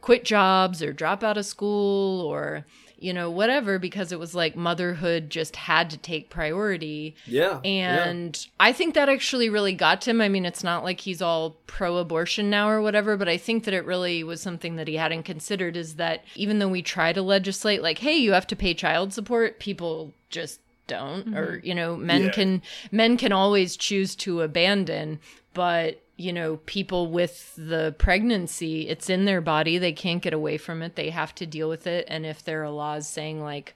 quit jobs or drop out of school or, you know, whatever, because it was like motherhood just had to take priority. Yeah. And yeah. I think that actually really got to him. I mean, it's not like he's all pro-abortion now or whatever, but I think that it really was something that he hadn't considered, is that even though we try to legislate like, hey, you have to pay child support, people just don't. Mm-hmm. Or, you know, men yeah. can men can always choose to abandon, but you know, people with the pregnancy, it's in their body. They can't get away from it. They have to deal with it. And if there are laws saying like,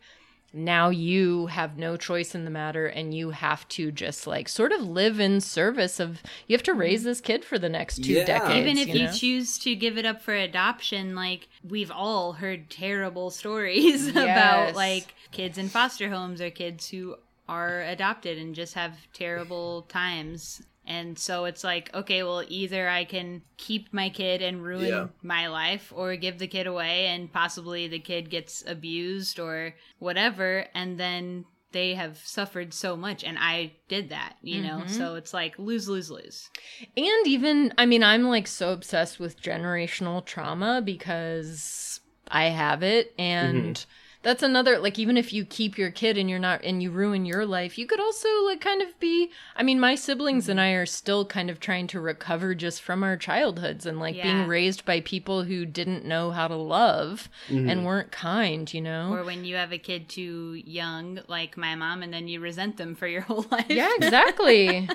now you have no choice in the matter and you have to just like sort of live in service of, you have to raise this kid for the next two yeah. decades. Even if you, you know? choose to give it up for adoption, like we've all heard terrible stories yes. about like kids in foster homes or kids who are adopted and just have terrible times. And so it's like, okay, well, either I can keep my kid and ruin yeah. my life, or give the kid away and possibly the kid gets abused or whatever, and then they have suffered so much. And I did that, you mm-hmm. know? So it's like lose, lose, lose. And even, I mean, I'm like so obsessed with generational trauma because I have it, and... Mm-hmm. That's another, like, even if you keep your kid and you're not, and you ruin your life, you could also, like, kind of be, I mean, my siblings and I are still kind of trying to recover just from our childhoods and, like, yeah. being raised by people who didn't know how to love mm-hmm. and weren't kind, you know? Or when you have a kid too young, like my mom, and then you resent them for your whole life. Yeah, exactly.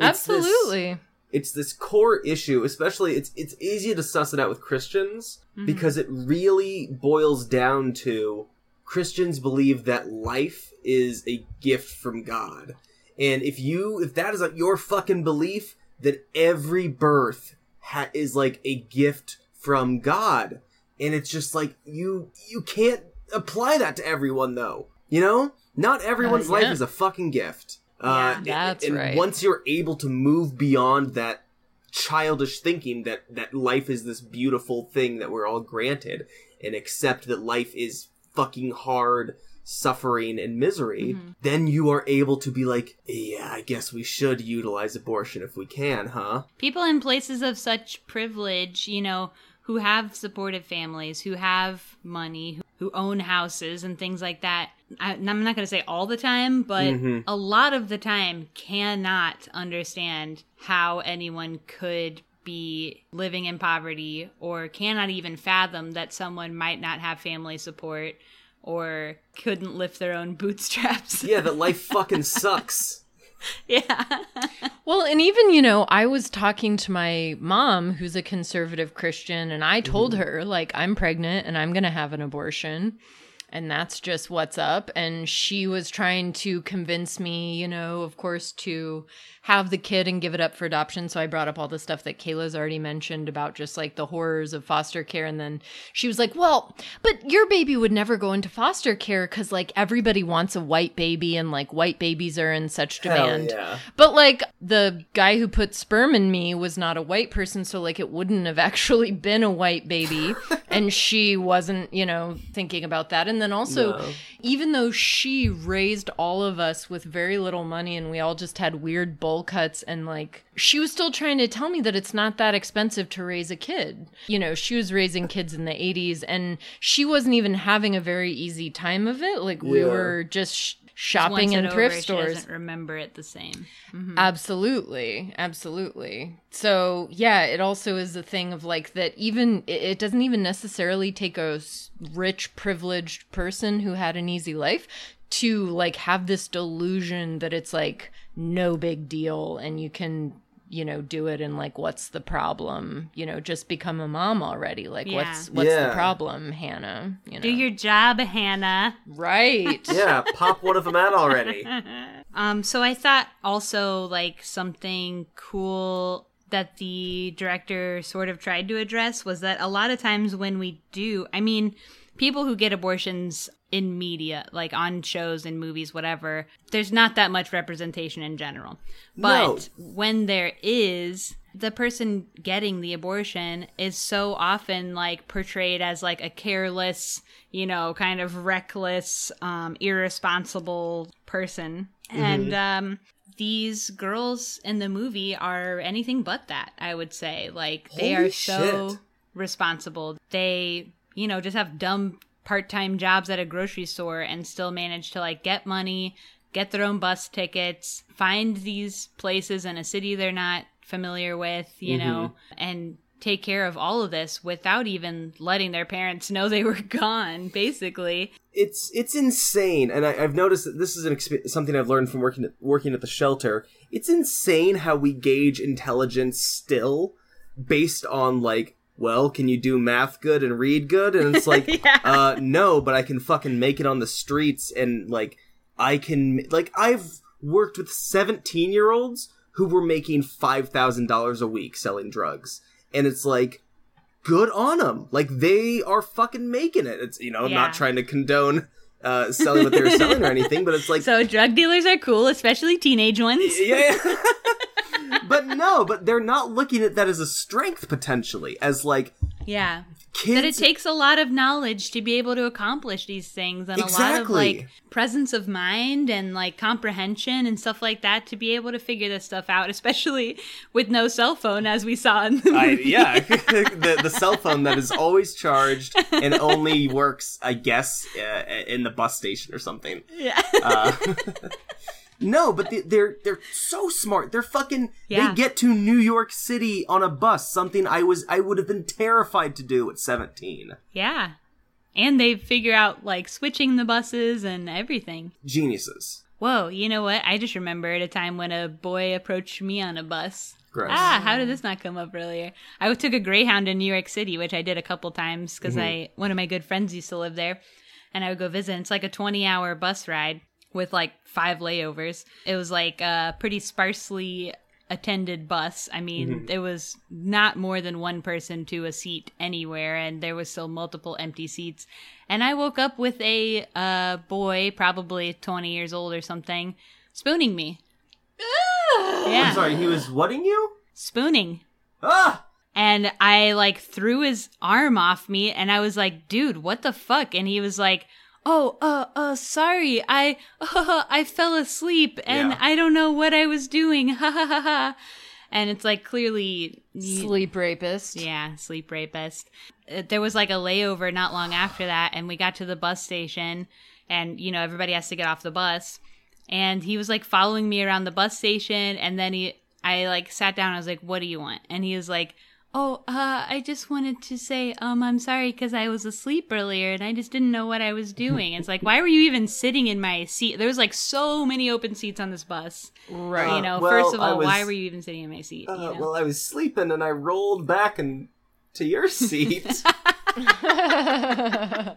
Absolutely. This- It's this core issue, especially it's it's easy to suss it out with Christians mm-hmm. because it really boils down to Christians believe that life is a gift from God. And if you if that is like your fucking belief, then every birth ha- is like a gift from God. And it's just like you you can't apply that to everyone though. You know? Not everyone's uh, yeah. life is a fucking gift. Uh, yeah, that's and, and right. Once you're able to move beyond that childish thinking that, that life is this beautiful thing that we're all granted, and accept that life is fucking hard, suffering, and misery, mm-hmm. then you are able to be like, yeah, I guess we should utilize abortion if we can, huh? People in places of such privilege, you know, who have supportive families, who have money, who own houses and things like that, I, I'm not going to say all the time, but mm-hmm. a lot of the time cannot understand how anyone could be living in poverty, or cannot even fathom that someone might not have family support or couldn't lift their own bootstraps. Yeah, that life fucking sucks. Yeah. Well, and even, you know, I was talking to my mom, who's a conservative Christian, and I told mm-hmm. her, like, I'm pregnant and I'm going to have an abortion. And that's just what's up. And she was trying to convince me, you know, of course, to have the kid and give it up for adoption. So I brought up all the stuff that Kayla's already mentioned about just like the horrors of foster care. And then she was like, well, but your baby would never go into foster care because like everybody wants a white baby and like white babies are in such demand. Yeah. But like the guy who put sperm in me was not a white person. So like it wouldn't have actually been a white baby. And she wasn't, you know, thinking about that. And And then also, no. even though she raised all of us with very little money and we all just had weird bowl cuts and like, she was still trying to tell me that it's not that expensive to raise a kid. You know, she was raising kids in the eighties and she wasn't even having a very easy time of it. Like we yeah. were just sh- shopping in thrift over, stores. She doesn't remember it the same. Mm-hmm. Absolutely. Absolutely. So yeah, it also is a thing of like that even, it doesn't even necessarily take a rich, privileged person who had an easy life to like have this delusion that it's like no big deal and you can you know, do it and like, what's the problem? You know, just become a mom already. Like, yeah. what's what's yeah. the problem, Hannah? You know? Do your job, Hannah. Right. Yeah, pop one of them out already. Um, so I thought also like something cool that the director sort of tried to address was that a lot of times when we do, I mean, people who get abortions in media, like on shows and movies, whatever, there's not that much representation in general. But no. when there is, the person getting the abortion is so often like portrayed as like a careless, you know, kind of reckless, um, irresponsible person. Mm-hmm. And um, these girls in the movie are anything but that, I would say. Like, they Holy are so shit. responsible. They, you know, just have dumb part-time jobs at a grocery store and still manage to like get money, get their own bus tickets, find these places in a city they're not familiar with, you mm-hmm. know, and take care of all of this without even letting their parents know they were gone, basically. It's it's insane. And I, I've noticed that this is an exp- something I've learned from working at, working at the shelter. It's insane how we gauge intelligence still based on like, well, can you do math good and read good? And it's like, yeah. uh, no, but I can fucking make it on the streets. And like, I can, like, I've worked with seventeen year olds who were making five thousand dollars a week selling drugs. And it's like, good on them. Like, they are fucking making it. It's, you know, I'm yeah. not trying to condone uh, selling what they're selling or anything, but it's like. So drug dealers are cool, especially teenage ones. Yeah. But no, but they're not looking at that as a strength, potentially, as like, yeah, kids. That it takes a lot of knowledge to be able to accomplish these things, and exactly. a lot of like presence of mind and like comprehension and stuff like that to be able to figure this stuff out, especially with no cell phone, as we saw in the movie. I, yeah, the the cell phone that is always charged and only works, I guess, uh, in the bus station or something. Yeah. Uh, No, but they, they're they're so smart. They're fucking. Yeah. They get to New York City on a bus. Something I was I would have been terrified to do at seventeen. Yeah, and they figure out like switching the buses and everything. Geniuses. Whoa, you know what? I just remembered a time when a boy approached me on a bus. Gross. Ah, how did this not come up earlier? I took a Greyhound in New York City, which I did a couple times because mm-hmm. I one of my good friends used to live there, and I would go visit. It's like a twenty-hour bus ride with like five layovers. It was like a pretty sparsely attended bus. I mean, mm-hmm. there was not more than one person to a seat anywhere, and there was still multiple empty seats. And I woke up with a uh, boy, probably twenty years old or something, spooning me. Yeah. I'm sorry, he was whatting you? Spooning. Ah! And I like threw his arm off me, and I was like, dude, what the fuck? And he was like, oh, uh, uh, sorry, I, uh, I fell asleep, and yeah. I don't know what I was doing, ha, ha, ha, ha. And it's, like, clearly... Sleep rapist. Yeah, sleep rapist. There was, like, a layover not long after that, and we got to the bus station, and, you know, everybody has to get off the bus. And he was, like, following me around the bus station, and then he, I, like, sat down, and I was like, what do you want? And he was like... Oh, uh, I just wanted to say, um, I'm sorry because I was asleep earlier and I just didn't know what I was doing. It's like, why were you even sitting in my seat? There was like so many open seats on this bus. Right. You know, uh, well, first of all, was, why were you even sitting in my seat? Uh, you know? Well, I was sleeping and I rolled back and to your seat. I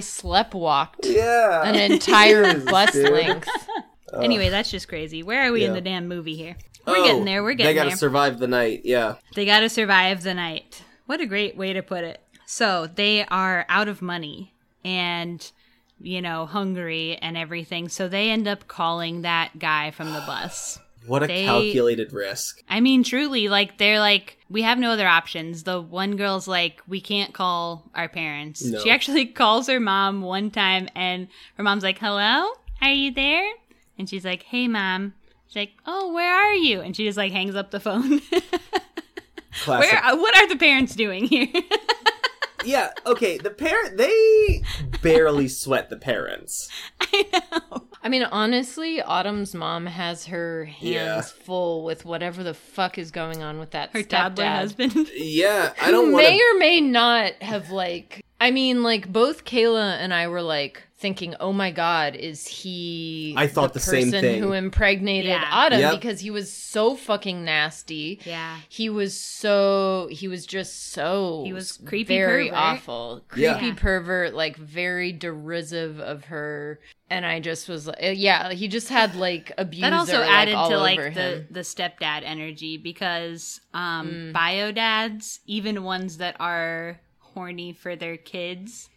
sleptwalked. Yeah. An entire Jesus, bus dude. length. Uh, anyway, that's just crazy. Where are we yeah. in the damn movie here? We're oh, getting there. We're getting there. They gotta there. survive the night. Yeah. They gotta survive the night. What a great way to put it. So they are out of money and, you know, hungry and everything. So they end up calling that guy from the bus. What a they, calculated risk. I mean, truly, like, they're like, we have no other options. The one girl's like, we can't call our parents. No. She actually calls her mom one time and her mom's like, hello, are you there? And she's like, hey, mom. She's like, oh, where are you? And she just, like, hangs up the phone. Classic. Where, what are the parents doing here? Yeah, okay, the parent, they barely sweat the parents. I know. I mean, honestly, Autumn's mom has her hands yeah. full with whatever the fuck is going on with that her toddler husband. Yeah, I don't want to... May or may not have, like... I mean, like, both Kayla and I were like... thinking, oh my God, is he I thought the, the person same thing. who impregnated yeah. Autumn? Yep. Because he was so fucking nasty. Yeah. He was so, he was just so he was creepy, very pervert. awful. Creepy yeah. pervert, like very derisive of her. And I just was like, yeah, he just had like abuser all over him. That also like, added to like the, the stepdad energy because um, mm. bio dads, even ones that are horny for their kids,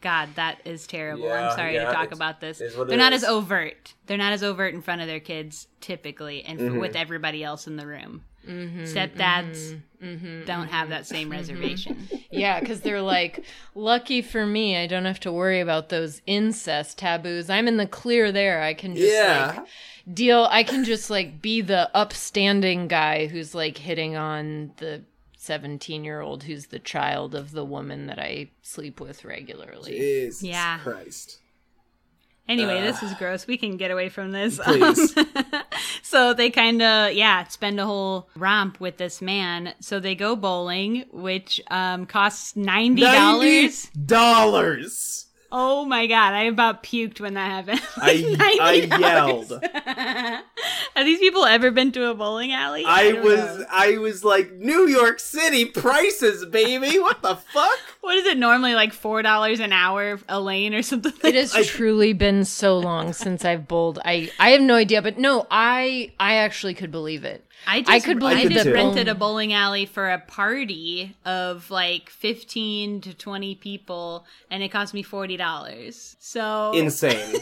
God, that is terrible. Yeah, I'm sorry yeah, to talk about this. They're not is. as overt. They're not as overt in front of their kids, typically, and mm-hmm. for, with everybody else in the room. Mm-hmm, Stepdads mm-hmm, don't mm-hmm. have that same reservation. Yeah, because they're like, lucky for me, I don't have to worry about those incest taboos. I'm in the clear there. I can just yeah. like... deal. I can just like be the upstanding guy who's like hitting on the seventeen-year-old who's the child of the woman that I sleep with regularly. Jesus yeah. Christ. Anyway, uh, this is gross. We can get away from this. Please. So they kind of, yeah, spend a whole romp with this man. So they go bowling, which um, costs ninety dollars. ninety dollars! Oh my God, I about puked when that happened. I, I yelled. Have these people ever been to a bowling alley? I, I was know. I was like, New York City prices, baby. What the fuck? What is it normally, like four dollars an hour a lane or something? It has I, truly been so long since I've bowled. I, I have no idea, but no, I I actually could believe it. I just, I could believe I just rented a bowling alley for a party of like fifteen to twenty people, and it cost me forty dollars. So insane.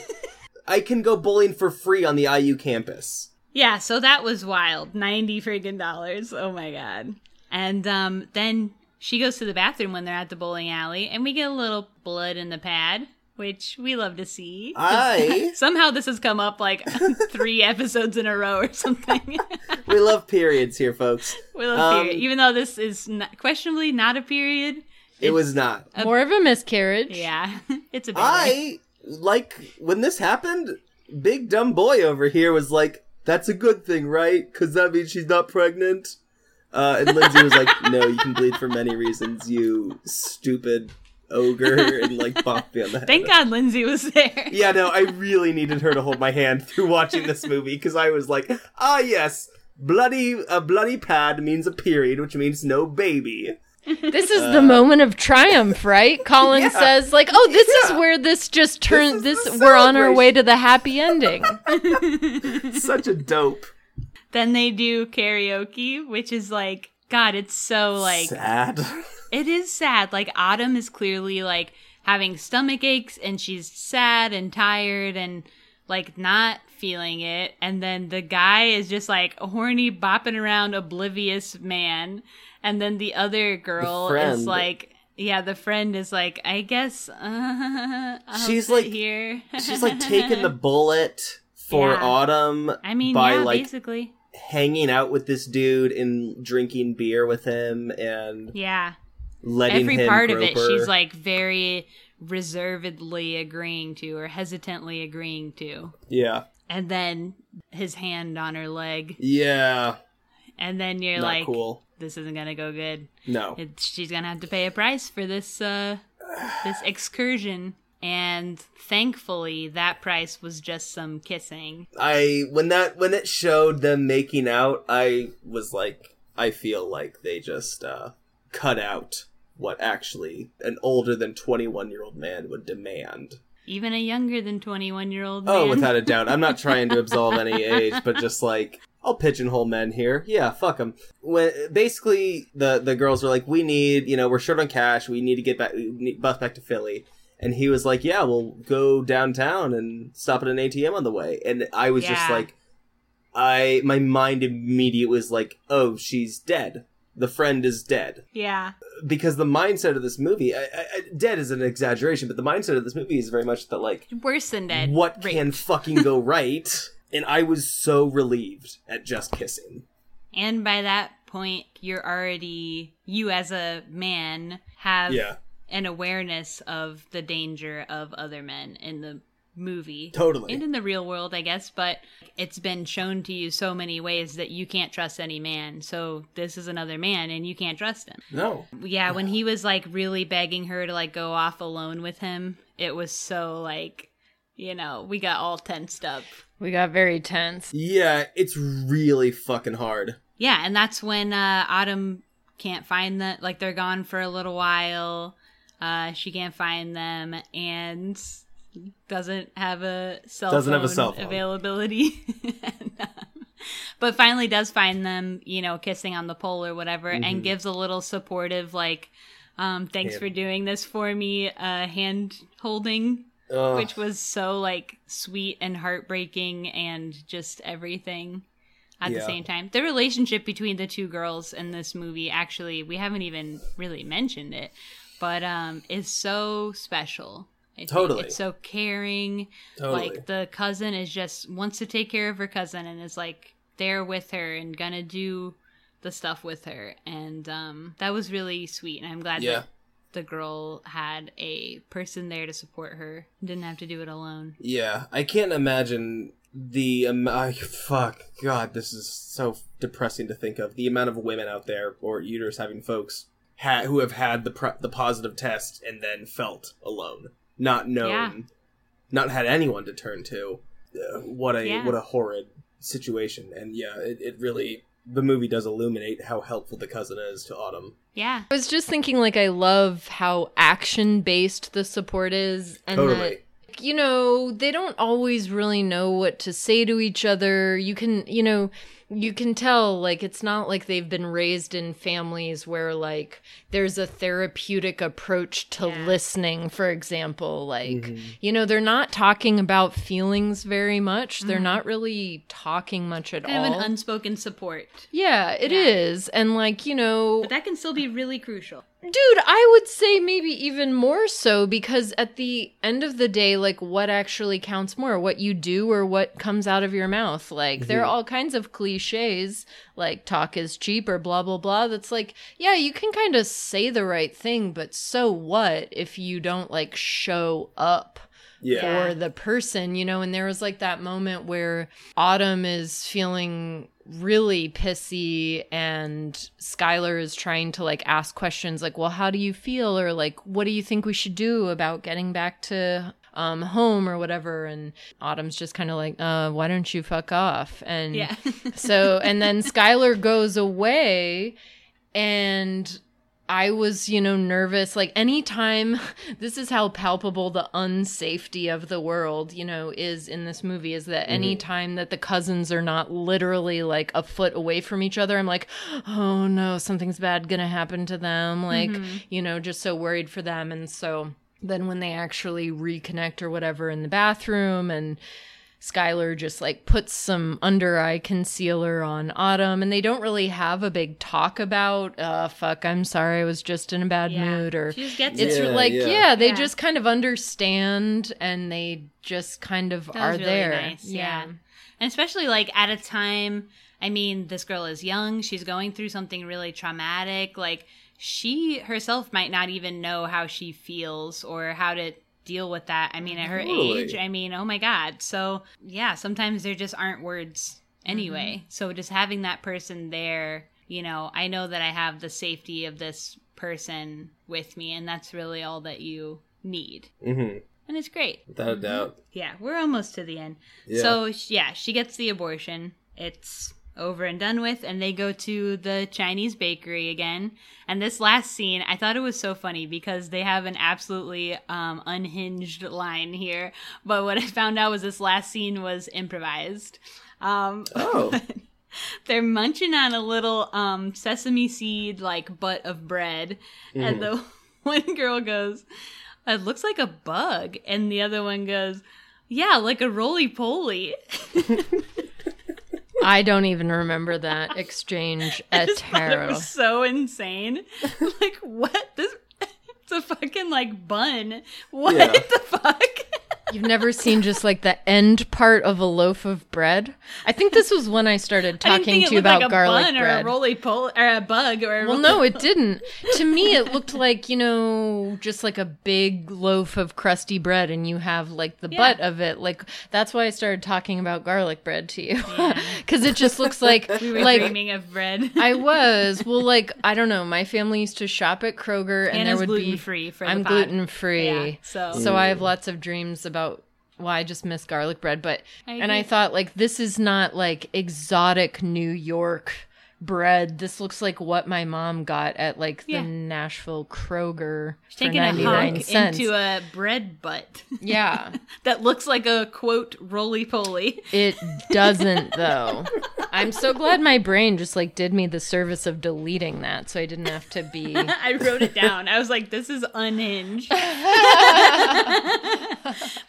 I can go bowling for free on the I U campus. Yeah, so that was wild. ninety freaking dollars. Oh my God. And um, then she goes to the bathroom when they're at the bowling alley, and we get a little blood in the pad, which we love to see. I Somehow this has come up like three episodes in a row or something. We love periods here, folks. We love um, periods. Even though this is not, questionably not a period. It was not. A, More of a miscarriage. Yeah. It's a big I, one. Like, when this happened, big dumb boy over here was like, that's a good thing, right? Because that means she's not pregnant. Uh, and Lindsay was like, no, you can bleed for many reasons, you stupid ogre, and like bopped me on the head. Thank God Lindsay was there. Yeah, no, I really needed her to hold my hand through watching this movie because I was like, ah, yes, bloody a bloody pad means a period, which means no baby. This is uh, the moment of triumph, right? Colin yeah. says, like, oh, this yeah. is where this just turns. This, this we're on our way to the happy ending. Such a dope. Then they do karaoke, which is like, God, it's so like sad. It is sad. Like, Autumn is clearly, like, having stomach aches, and she's sad and tired and, like, not feeling it. And then the guy is just, like, a horny, bopping around, oblivious man. And then the other girl the is, like, yeah, the friend is, like, I guess, uh, I'll she's like here. She's, like, taking the bullet for yeah. Autumn. I mean, by, yeah, like, basically. hanging out with this dude and drinking beer with him and... yeah. Letting every part of it, her. She's like very reservedly agreeing to or hesitantly agreeing to. Yeah. And then his hand on her leg. Yeah. And then you're Not like, cool. This isn't going to go good. No. It's, she's going to have to pay a price for this, uh, this excursion. And thankfully that price was just some kissing. I, when that, when it showed them making out, I was like, I feel like they just, uh, cut out what actually an older than twenty-one-year-old man would demand. Even a younger than twenty-one-year-old man. Oh, without a doubt. I'm not trying to absolve any age, but just like, I'll pigeonhole men here. Yeah, fuck them. When, basically, the, the girls were like, we need, you know, we're short on cash. We need to get back, we need, bus back to Philly. And he was like, yeah, we'll go downtown and stop at an A T M on the way. And I was yeah. just like, I, my mind immediately was like, oh, she's dead. The friend is dead. Yeah. Because the mindset of this movie, I, I, dead is an exaggeration, but the mindset of this movie is very much that, like... worse than dead. What Rich. can fucking go right? And I was so relieved at just kissing. And by that point, you're already... you as a man have yeah. an awareness of the danger of other men in the movie. Totally. And in the real world, I guess, but it's been shown to you so many ways that you can't trust any man. So this is another man and you can't trust him. No. Yeah, no. When he was like really begging her to like go off alone with him it was so like, you know, we got all tensed up. We got very tense. Yeah, it's really fucking hard. Yeah, and that's when uh, Autumn can't find them. Like, they're gone for a little while. Uh, she can't find them, and doesn't have a cell doesn't phone have a cell phone. availability. And, um, but finally does find them, you know, kissing on the pole or whatever, mm-hmm. and gives a little supportive, like, um, thanks yeah. for doing this for me, uh, hand-holding. Ugh. Which was so, like, sweet and heartbreaking and just everything at yeah. the same time. The relationship between the two girls in this movie, actually, we haven't even really mentioned it, but um, is so special. I totally. It's so caring. Totally. Like, the cousin is just, wants to take care of her cousin and is, like, there with her and gonna do the stuff with her. And um, that was really sweet, and I'm glad yeah. that the girl had a person there to support her. Didn't have to do it alone. Yeah, I can't imagine the... Um, I, fuck, God, this is so depressing to think of. The amount of women out there, or uterus having folks, ha- who have had the pre- the positive test and then felt alone. Not known. Yeah. Not had anyone to turn to. Uh, what a yeah. what a horrid situation. And yeah, it, it really... The movie does illuminate how helpful the cousin is to Autumn. Yeah. I was just thinking, like, I love how action-based the support is. And totally. That, you know, they don't always really know what to say to each other. You can, you know, you can tell, like, it's not like they've been raised in families where, like, there's a therapeutic approach to yeah. listening, for example. Like, mm-hmm. you know, they're not talking about feelings very much. Mm-hmm. They're not really talking much at kind all. Kind of an unspoken support. Yeah, it yeah. is. And, like, you know... But that can still be really crucial. Dude, I would say maybe even more so, because at the end of the day, like, what actually counts more? What you do or what comes out of your mouth? Like, mm-hmm. there are all kinds of cliches. Cliches like talk is cheap or blah blah blah. That's like, yeah, you can kind of say the right thing, but so what if you don't like show up yeah. for the person, you know? And there was like that moment where Autumn is feeling really pissy and Skylar is trying to like ask questions like, well, how do you feel, or like, what do you think we should do about getting back to Um, home or whatever, and Autumn's just kind of like, uh, why don't you fuck off? And yeah. so, and then Skylar goes away, and I was, you know, nervous. Like, anytime, this is how palpable the unsafety of the world, you know, is in this movie, is that mm-hmm. anytime that the cousins are not literally like a foot away from each other, I'm like, oh no, something's bad gonna happen to them. Like, mm-hmm. you know, just so worried for them. And so then when they actually reconnect or whatever in the bathroom, and Skylar just like puts some under eye concealer on Autumn, and they don't really have a big talk about, uh, fuck, I'm sorry, I was just in a bad yeah. mood, or she just gets it's yeah, like, yeah, yeah they yeah. just kind of understand, and they just kind of that are really there. Nice. Yeah. yeah. And especially like at a time, I mean, this girl is young, she's going through something really traumatic, like, she herself might not even know how she feels or how to deal with that. I mean, at her totally. age, I mean, oh my God. So, yeah, sometimes there just aren't words anyway. Mm-hmm. So just having that person there, you know, I know that I have the safety of this person with me, and that's really all that you need. Mm-hmm. And it's great. Without a doubt. Yeah, we're almost to the end. Yeah. So, yeah, she gets the abortion. It's over and done with, and they go to the Chinese bakery again. And this last scene, I thought it was so funny because they have an absolutely um, unhinged line here. But what I found out was this last scene was improvised. Um, oh. They're munching on a little um, sesame seed, like, butt of bread. Mm. And the one girl goes, it looks like a bug. And the other one goes, yeah, like a roly-poly. I don't even remember that exchange at Tarot. It was so insane. Like, what? This? It's a fucking, like, bun. What yeah. the fuck? You've never seen just, like, the end part of a loaf of bread? I think this was when I started talking I to you about like garlic bread. It looked like a bun or a roly-poly, or a bug or a Well, no, it didn't. To me, it looked like, you know, just like a big loaf of crusty bread, and you have, like, the yeah. butt of it. Like, that's why I started talking about garlic bread to you. Because because it just looks like we were like, dreaming of bread. I was. Well, like, I don't know. My family used to shop at Kroger, and Anna's there would gluten be free for I'm the gluten free. Yeah, so so mm. I have lots of dreams about. Well, I just miss garlic bread, but I and I thought like this is not like exotic New York bread. This looks like what my mom got at like the yeah. Nashville Kroger. She's for taking a hunk into a bread butt. Yeah, that looks like a quote roly poly. It doesn't though. I'm so glad my brain just like did me the service of deleting that, so I didn't have to be. I wrote it down. I was like, this is unhinged.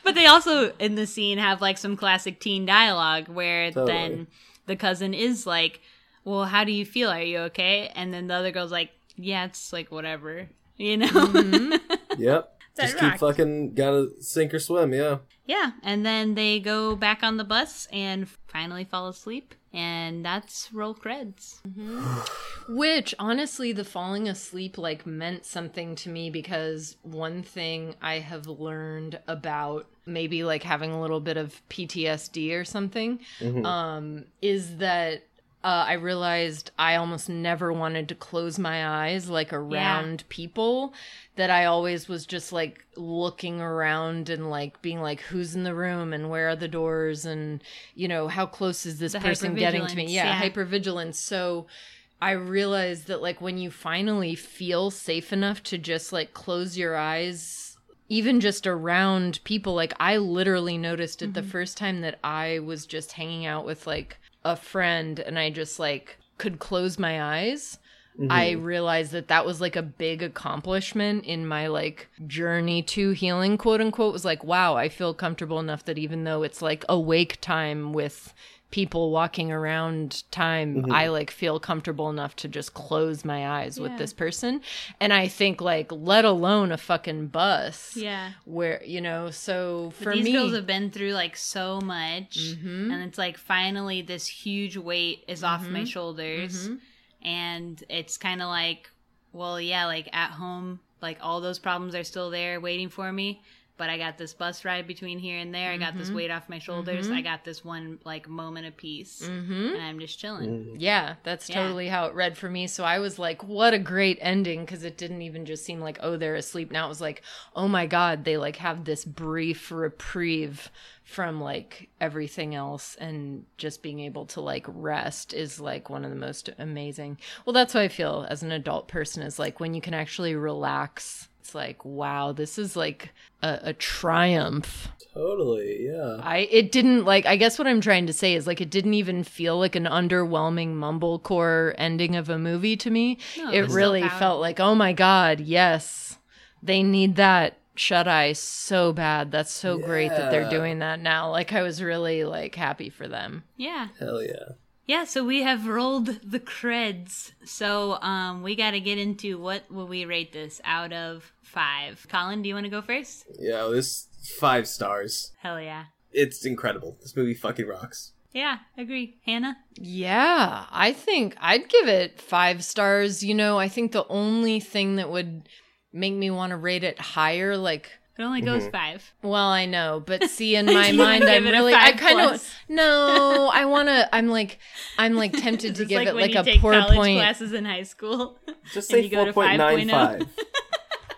But they also, in the scene, have like some classic teen dialogue where totally. Then the cousin is like, well, how do you feel? Are you okay? And then the other girl's like, yeah, it's like whatever, you know? Mm-hmm. Yep. That just rocked. Keep fucking gotta sink or swim, yeah. Yeah, and then they go back on the bus and finally fall asleep. And that's roll credits. Mm-hmm. Which, honestly, the falling asleep, like, meant something to me because one thing I have learned about maybe, like, having a little bit of P T S D or something mm-hmm. um, is that uh, I realized I almost never wanted to close my eyes, like, around yeah. people. That I always was just, like, looking around and, like, being like, who's in the room and where are the doors and, you know, how close is this the person getting to me? Yeah, yeah, hypervigilance. So I realized that, like, when you finally feel safe enough to just, like, close your eyes, even just around people, like, I literally noticed it mm-hmm. the first time that I was just hanging out with, like, a friend and I just, like, could close my eyes. Mm-hmm. I realized that that was like a big accomplishment in my like journey to healing, quote unquote, was like, wow, I feel comfortable enough that even though it's like awake time with people walking around time, mm-hmm. I like feel comfortable enough to just close my eyes yeah. with this person. And I think like, let alone a fucking bus. Yeah. Where, you know, so for these me. These girls have been through like so much mm-hmm. and it's like finally this huge weight is mm-hmm. off my shoulders. Mm-hmm. And it's kind of like, well, yeah, like at home, like all those problems are still there waiting for me. But I got this bus ride between here and there. Mm-hmm. I got this weight off my shoulders. Mm-hmm. I got this one like moment of peace. Mm-hmm. And I'm just chilling. Yeah, that's yeah. totally how it read for me. So I was like, what a great ending. Because it didn't even just seem like, oh, they're asleep. Now it was like, oh, my God, they like have this brief reprieve from like everything else, and just being able to like rest is like one of the most amazing. Well, that's how I feel as an adult person is like when you can actually relax, it's like, wow, this is like a, a triumph. Totally. Yeah. I, it didn't like, I guess what I'm trying to say is like, it didn't even feel like an underwhelming mumblecore ending of a movie to me. No, it really felt like, oh my God, yes, they need that. Shut-eye so bad. That's so yeah. great that they're doing that now. Like, I was really, like, happy for them. Yeah. Hell yeah. Yeah, so we have rolled the creds. So um, we got to get into what will we rate this out of five. Colin, do you want to go first? Yeah, this five stars. Hell yeah. It's incredible. This movie fucking rocks. Yeah, agree. Hannah? Yeah, I think I'd give it five stars. You know, I think the only thing that would make me want to rate it higher, like it only goes mm-hmm. five. Well, I know, but see, in my mind, I'm really, I kind of no, I want to. I'm like, I'm like tempted to give like it like a take poor college point. Classes in high school, just say four point nine five.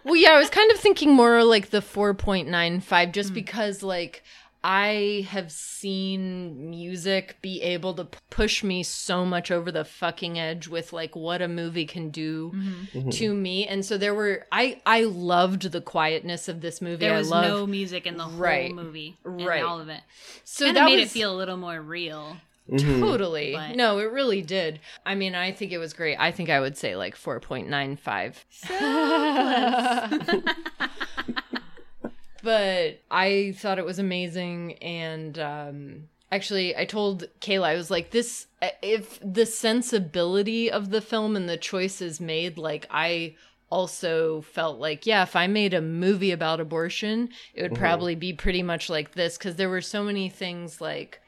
Well, yeah, I was kind of thinking more like the four point nine five, just mm. because like. I have seen music be able to p- push me so much over the fucking edge with like what a movie can do mm-hmm. Mm-hmm. to me. And so there were, I, I loved the quietness of this movie. There was I loved, no music in the whole right, movie. Right. In all of it. So kinda that made was, it feel a little more real. Mm-hmm. Totally. But. No, it really did. I mean, I think it was great. I think I would say like four point nine five. So close. But I thought it was amazing, and um, actually, I told Kayla, I was like, this, if the sensibility of the film and the choices made, like, I also felt like, yeah, if I made a movie about abortion, it would mm-hmm. probably be pretty much like this, because there were so many things, like,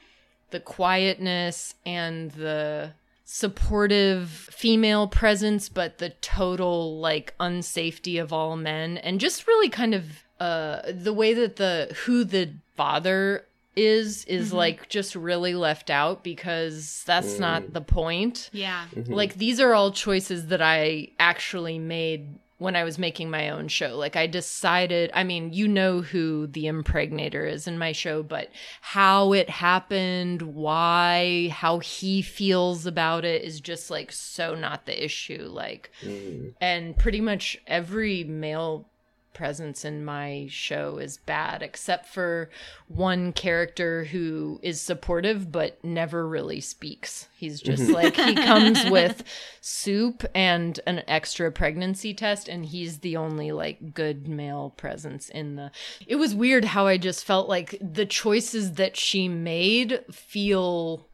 the quietness and the supportive female presence, but the total, like, unsafety of all men, and just really kind of... Uh, the way that the who the father is is mm-hmm. like just really left out, because that's mm. not the point. Yeah. Mm-hmm. Like, these are all choices that I actually made when I was making my own show. Like, I decided, I mean, you know who the impregnator is in my show, but how it happened, why, how he feels about it is just like so not the issue. Like, mm. and pretty much every male presence in my show is bad, except for one character who is supportive but never really speaks. He's just like, he comes with soup and an extra pregnancy test, and he's the only like good male presence in the... It was weird how I just felt like the choices that she made feel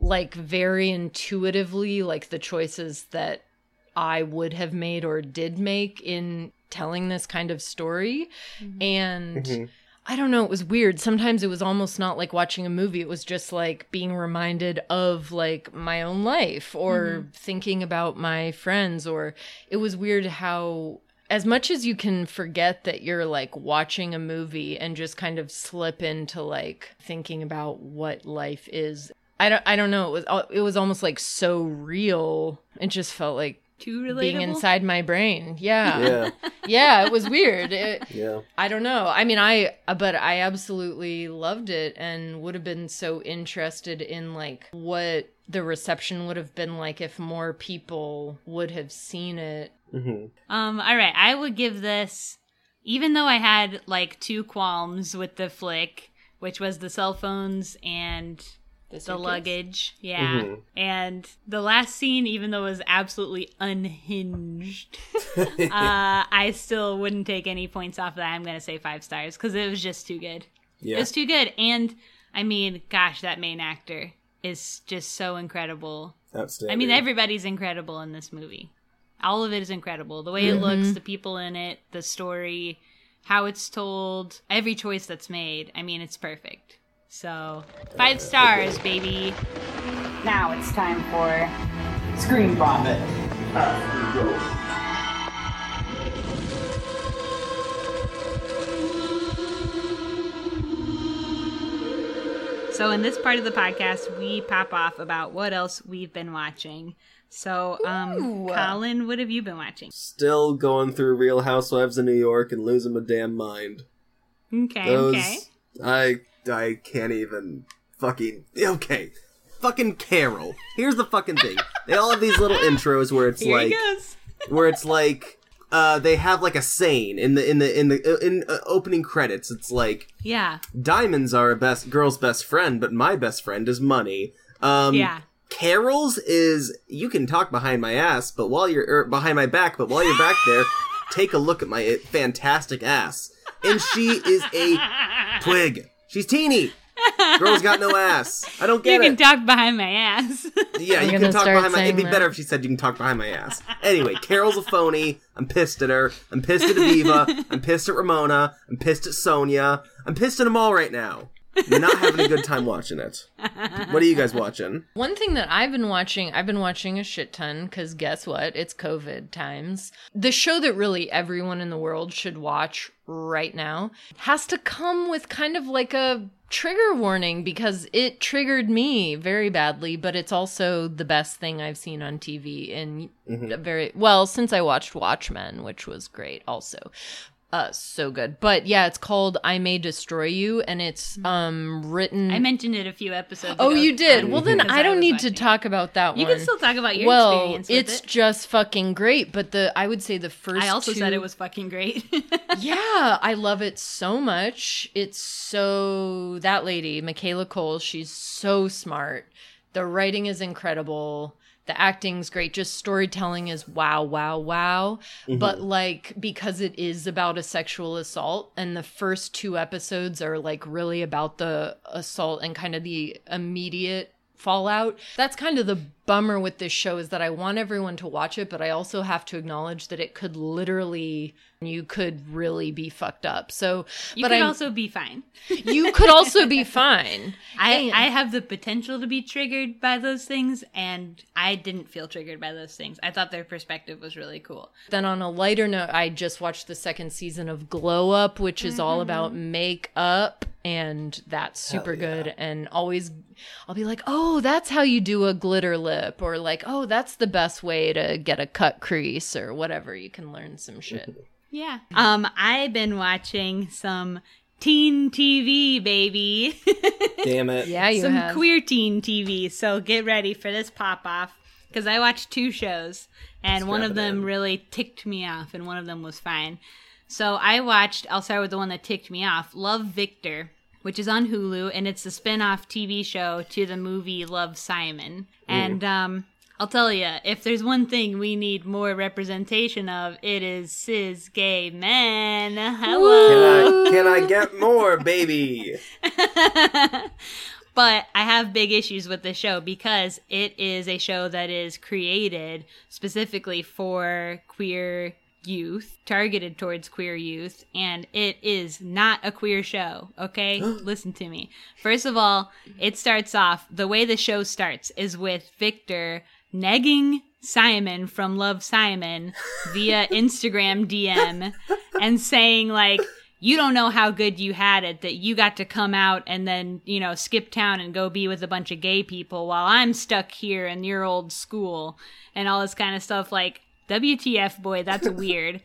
like very intuitively like the choices that I would have made or did make in telling this kind of story. Mm-hmm. And mm-hmm. I don't know, it was weird. Sometimes it was almost not like watching a movie. It was just like being reminded of like my own life, or mm-hmm. thinking about my friends. Or it was weird how, as much as you can forget that you're like watching a movie and just kind of slip into like thinking about what life is. I don't, I don't know. It was, it was almost like so real. It just felt like too relatable? Being inside my brain. Yeah. Yeah. Yeah, it was weird. It, yeah. I don't know. I mean, I, but I absolutely loved it, and would have been so interested in like what the reception would have been like if more people would have seen it. Mm-hmm. Um. All right. I would give this, even though I had like two qualms with the flick, which was the cell phones and... The, the luggage, yeah. Mm-hmm. And the last scene, even though it was absolutely unhinged, uh, I still wouldn't take any points off of that. I'm going to say five stars because it was just too good. Yeah. It was too good. And, I mean, gosh, that main actor is just so incredible. Outstanding. I mean, everybody's incredible in this movie. All of it is incredible. The way mm-hmm. it looks, the people in it, the story, how it's told, every choice that's made. I mean, it's perfect. So, five stars, baby. Now it's time for Screen Vomit. So, in this part of the podcast, we pop off about what else we've been watching. So, um, Colin, what have you been watching? Still going through Real Housewives of New York and losing my damn mind. Okay, Those, okay. I... I can't even fucking... Okay. Fucking Carol. Here's the fucking thing. They all have these little intros where it's Here like... where it's like... Uh, they have like a saying in the in the in the in uh, opening credits. It's like, yeah, diamonds are a best girl's best friend, but my best friend is money. Um, yeah. Carol's is, you can talk behind my ass, but while you're er, behind my back, but while you're back there, take a look at my fantastic ass. And she is a twig. She's teeny. Girl's got no ass. I don't get it. You can it. talk behind my ass. Yeah, I'm you can talk behind my ass. It'd be that. better if she said you can talk behind my ass. Anyway, Carol's a phony. I'm pissed at her. I'm pissed at Aviva. I'm pissed at Ramona. I'm pissed at Sonia. I'm pissed at them all right now. We're not having a good time watching it. What are you guys watching? One thing that I've been watching, I've been watching a shit ton, because guess what? It's COVID times. The show that really everyone in the world should watch right now has to come with kind of like a trigger warning, because it triggered me very badly, but it's also the best thing I've seen on T V in mm-hmm. very, well, since I watched Watchmen, which was great also. Uh, so good. But yeah, it's called I May Destroy You, and it's um written... I mentioned it a few episodes ago. Oh, you did? Well, then I don't I need watching. to talk about that you one. You can still talk about your well, experience with it. Well, it's just fucking great, but the I would say the first I also two... said it was fucking great. Yeah, I love it so much. It's so... That lady, Michaela Cole, she's so smart. The writing is incredible. The acting's great. Just storytelling is wow, wow, wow. Mm-hmm. But like, because it is about a sexual assault, and the first two episodes are like really about the assault and kind of the immediate fallout. That's kind of the bummer with this show is that I want everyone to watch it, but I also have to acknowledge that it could literally, you could really be fucked up. So, you but could I'm, also be fine. You could also be fine. I, and, I have the potential to be triggered by those things, and I didn't feel triggered by those things. I thought their perspective was really cool. Then on a lighter note, I just watched the second season of Glow Up, which is mm-hmm. all about makeup. And that's super yeah. good. And always I'll be like, oh, that's how you do a glitter lip, or like, oh, that's the best way to get a cut crease or whatever. You can learn some shit. Yeah. Um, I've been watching some teen T V, baby. Damn it. Yeah, you some have. Queer teen T V. So get ready for this pop off, because I watched two shows and Let's one of them in. really ticked me off and one of them was fine. So I watched, I'll start with the one that ticked me off, Love, Victor, which is on Hulu, and it's a spin-off T V show to the movie Love, Simon. Mm. And um, I'll tell you, if there's one thing we need more representation of, it is cis gay men. Hello. Can I, can I get more, baby? But I have big issues with this show because it is a show that is created specifically for queer youth, targeted towards queer youth, and it is not a queer show, okay? Listen to me. First of all, it starts off, the way the show starts is with Victor negging Simon from Love, Simon via Instagram D M and saying, like, you don't know how good you had it that you got to come out and then, you know, skip town and go be with a bunch of gay people while I'm stuck here in your old school and all this kind of stuff. Like, W T F, boy, that's weird.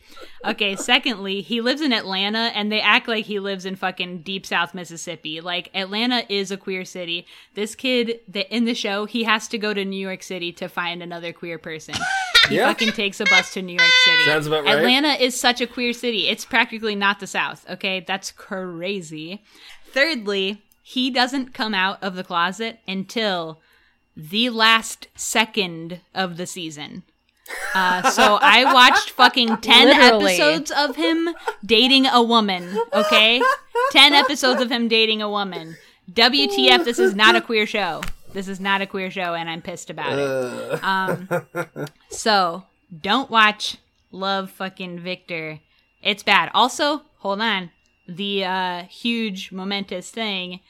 Okay, secondly, he lives in Atlanta, and they act like he lives in fucking deep south Mississippi. Like, Atlanta is a queer city. This kid, the, in the show, he has to go to New York City to find another queer person. He yeah. fucking takes a bus to New York City. Sounds about right. Atlanta is such a queer city. It's practically not the South, okay? That's crazy. Thirdly, he doesn't come out of the closet until the last second of the season. Uh, so I watched fucking ten Literally. episodes of him dating a woman, okay? ten episodes of him dating a woman. W T F, this is not a queer show. This is not a queer show, and I'm pissed about it. Um, so don't watch Love fucking Victor. It's bad. Also, hold on, the uh, huge momentous thing,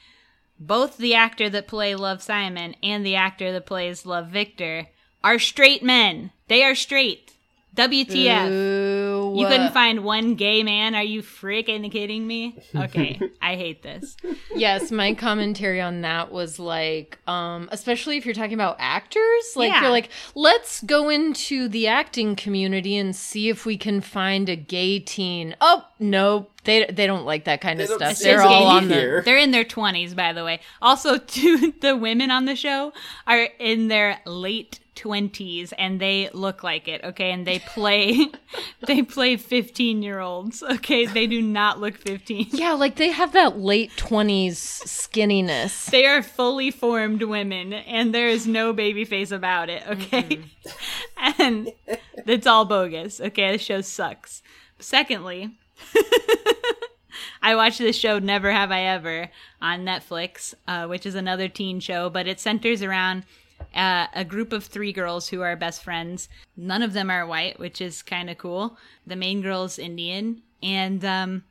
both the actor that plays Love Simon and the actor that plays Love Victor are straight men. They are straight. W T F. Ooh. You couldn't find one gay man? Are you freaking kidding me? Okay, I hate this. Yes, my commentary on that was like, um, especially if you're talking about actors, like yeah. you're like, let's go into the acting community and see if we can find a gay teen. Oh, nope. They they don't like that kind they of stuff. They're all on there. They're in their twenties, by the way. Also, two, the women on the show are in their late twenties, and they look like it. Okay, and they play they play fifteen year olds. Okay, they do not look fifteen. Yeah, like they have that late twenties skinniness. They are fully formed women, and there is no baby face about it. Okay, mm-hmm. And it's all bogus. Okay, the show sucks. Secondly. I watched this show, Never Have I Ever, on Netflix, uh, which is another teen show, but it centers around uh, a group of three girls who are best friends. None of them are white, which is kind of cool. The main girl's Indian, and um,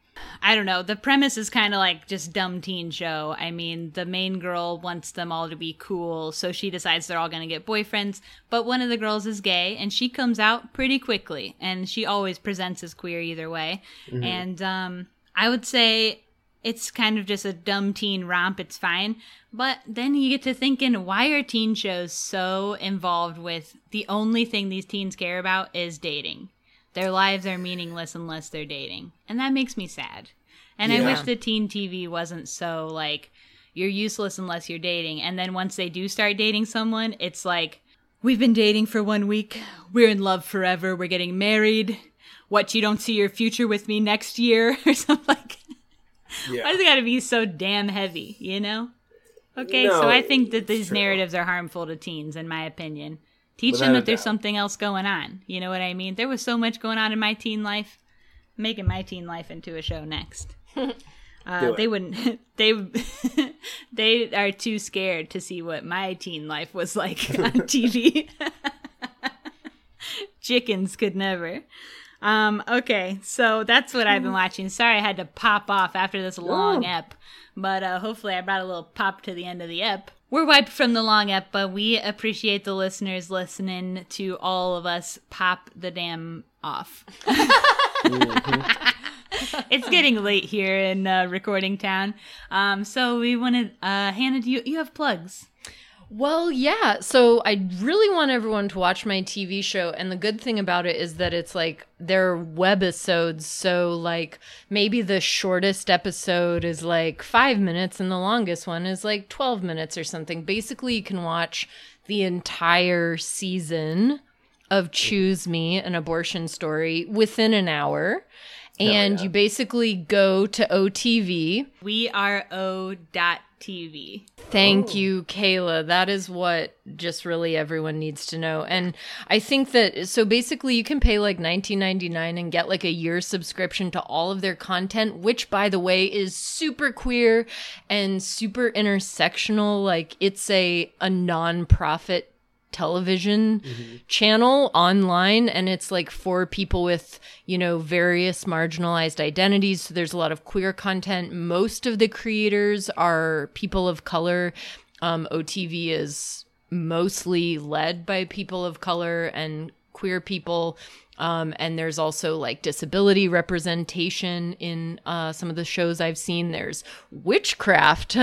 I don't know. The premise is kind of like just dumb teen show. I mean, the main girl wants them all to be cool, so she decides they're all going to get boyfriends, but one of the girls is gay, and she comes out pretty quickly, and she always presents as queer either way, mm-hmm. and um, I would say it's kind of just a dumb teen romp. It's fine, but then you get to thinking, why are teen shows so involved with the only thing these teens care about is dating? Their lives are meaningless unless they're dating. And that makes me sad. And yeah. I wish the teen T V wasn't so, like, you're useless unless you're dating. And then once they do start dating someone, it's like, we've been dating for one week. We're in love forever. We're getting married. What, you don't see your future with me next year? Or something like that. Yeah. Why does it got to be so damn heavy, you know? Okay, no, so I think that these true. narratives are harmful to teens, in my opinion. Teach Without them that there's something else going on. You know what I mean? There was so much going on in my teen life. I'm making my teen life into a show next. Uh, they wouldn't. They they are too scared to see what my teen life was like on T V. Chickens could never. Um, okay, so that's what I've been watching. Sorry, I had to pop off after this long Ooh. ep, but uh, hopefully I brought a little pop to the end of the ep. We're wiped from the long ep, but we appreciate the listeners listening to all of us pop the damn off. Mm-hmm. It's getting late here in uh, recording town, um, so we wanted uh, Hannah. Do you you have plugs? Well, yeah. So I really want everyone to watch my T V show. And the good thing about it is that it's like they're webisodes. So like maybe the shortest episode is like five minutes and the longest one is like twelve minutes or something. Basically, you can watch the entire season of Choose Me, an Abortion Story within an hour. And yeah. you basically go to O T V. We are O T V. Thank oh. you, Kayla. That is what just really everyone needs to know. And I think that, so basically you can pay like nineteen ninety-nine and get like a year subscription to all of their content, which by the way is super queer and super intersectional. Like it's a, a nonprofit television mm-hmm. channel online, and it's like for people with, you know, various marginalized identities. So there's a lot of queer content. Most of the creators are people of color. Um, O T V is mostly led by people of color and queer people. Um, and there's also like disability representation in uh, some of the shows I've seen. There's witchcraft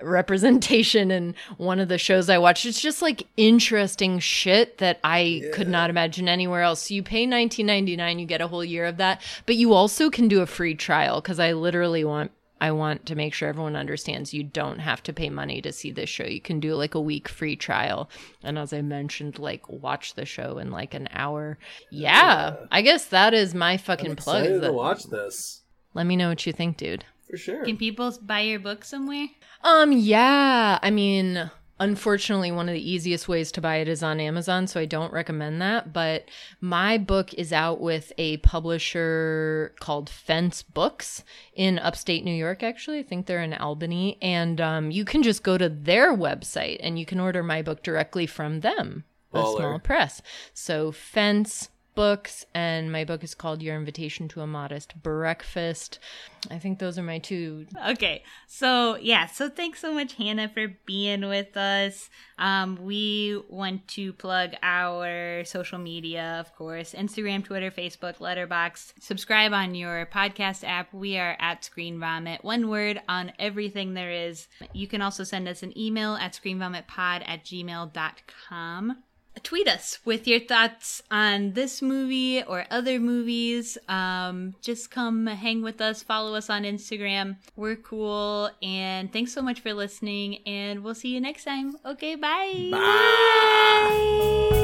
representation in one of the shows I watched. It's just like interesting shit that I yeah. could not imagine anywhere else. So you pay nineteen ninety-nine dollars, you get a whole year of that. But you also can do a free trial because I literally want I want to make sure everyone understands you don't have to pay money to see this show. You can do like a week free trial. And as I mentioned, like watch the show in like an hour. Yeah, yeah. I guess that is my fucking I'm plug. Excited to watch this. Let me know what you think, dude. For sure. Can people buy your book somewhere? Um, yeah. I mean, unfortunately, one of the easiest ways to buy it is on Amazon, so I don't recommend that. But my book is out with a publisher called Fence Books in upstate New York, actually. I think they're in Albany. And um, you can just go to their website, and you can order my book directly from them, Baller. A small press. So Fence Books, and my book is called Your Invitation to a Modest Breakfast. I think those are my two. Okay, so yeah, so thanks so much, Hannah, for being with us. Um, we want to plug our social media, of course, Instagram, Twitter, Facebook, Letterboxd. Subscribe on your podcast app. We are at Screen Vomit, one word on everything there is. You can also send us an email at screen vomit pod at gmail dot com. Tweet us with your thoughts on this movie or other movies. Um, just come hang with us. Follow us on Instagram. We're cool. And thanks so much for listening. And we'll see you next time. Okay, bye. Bye. Bye.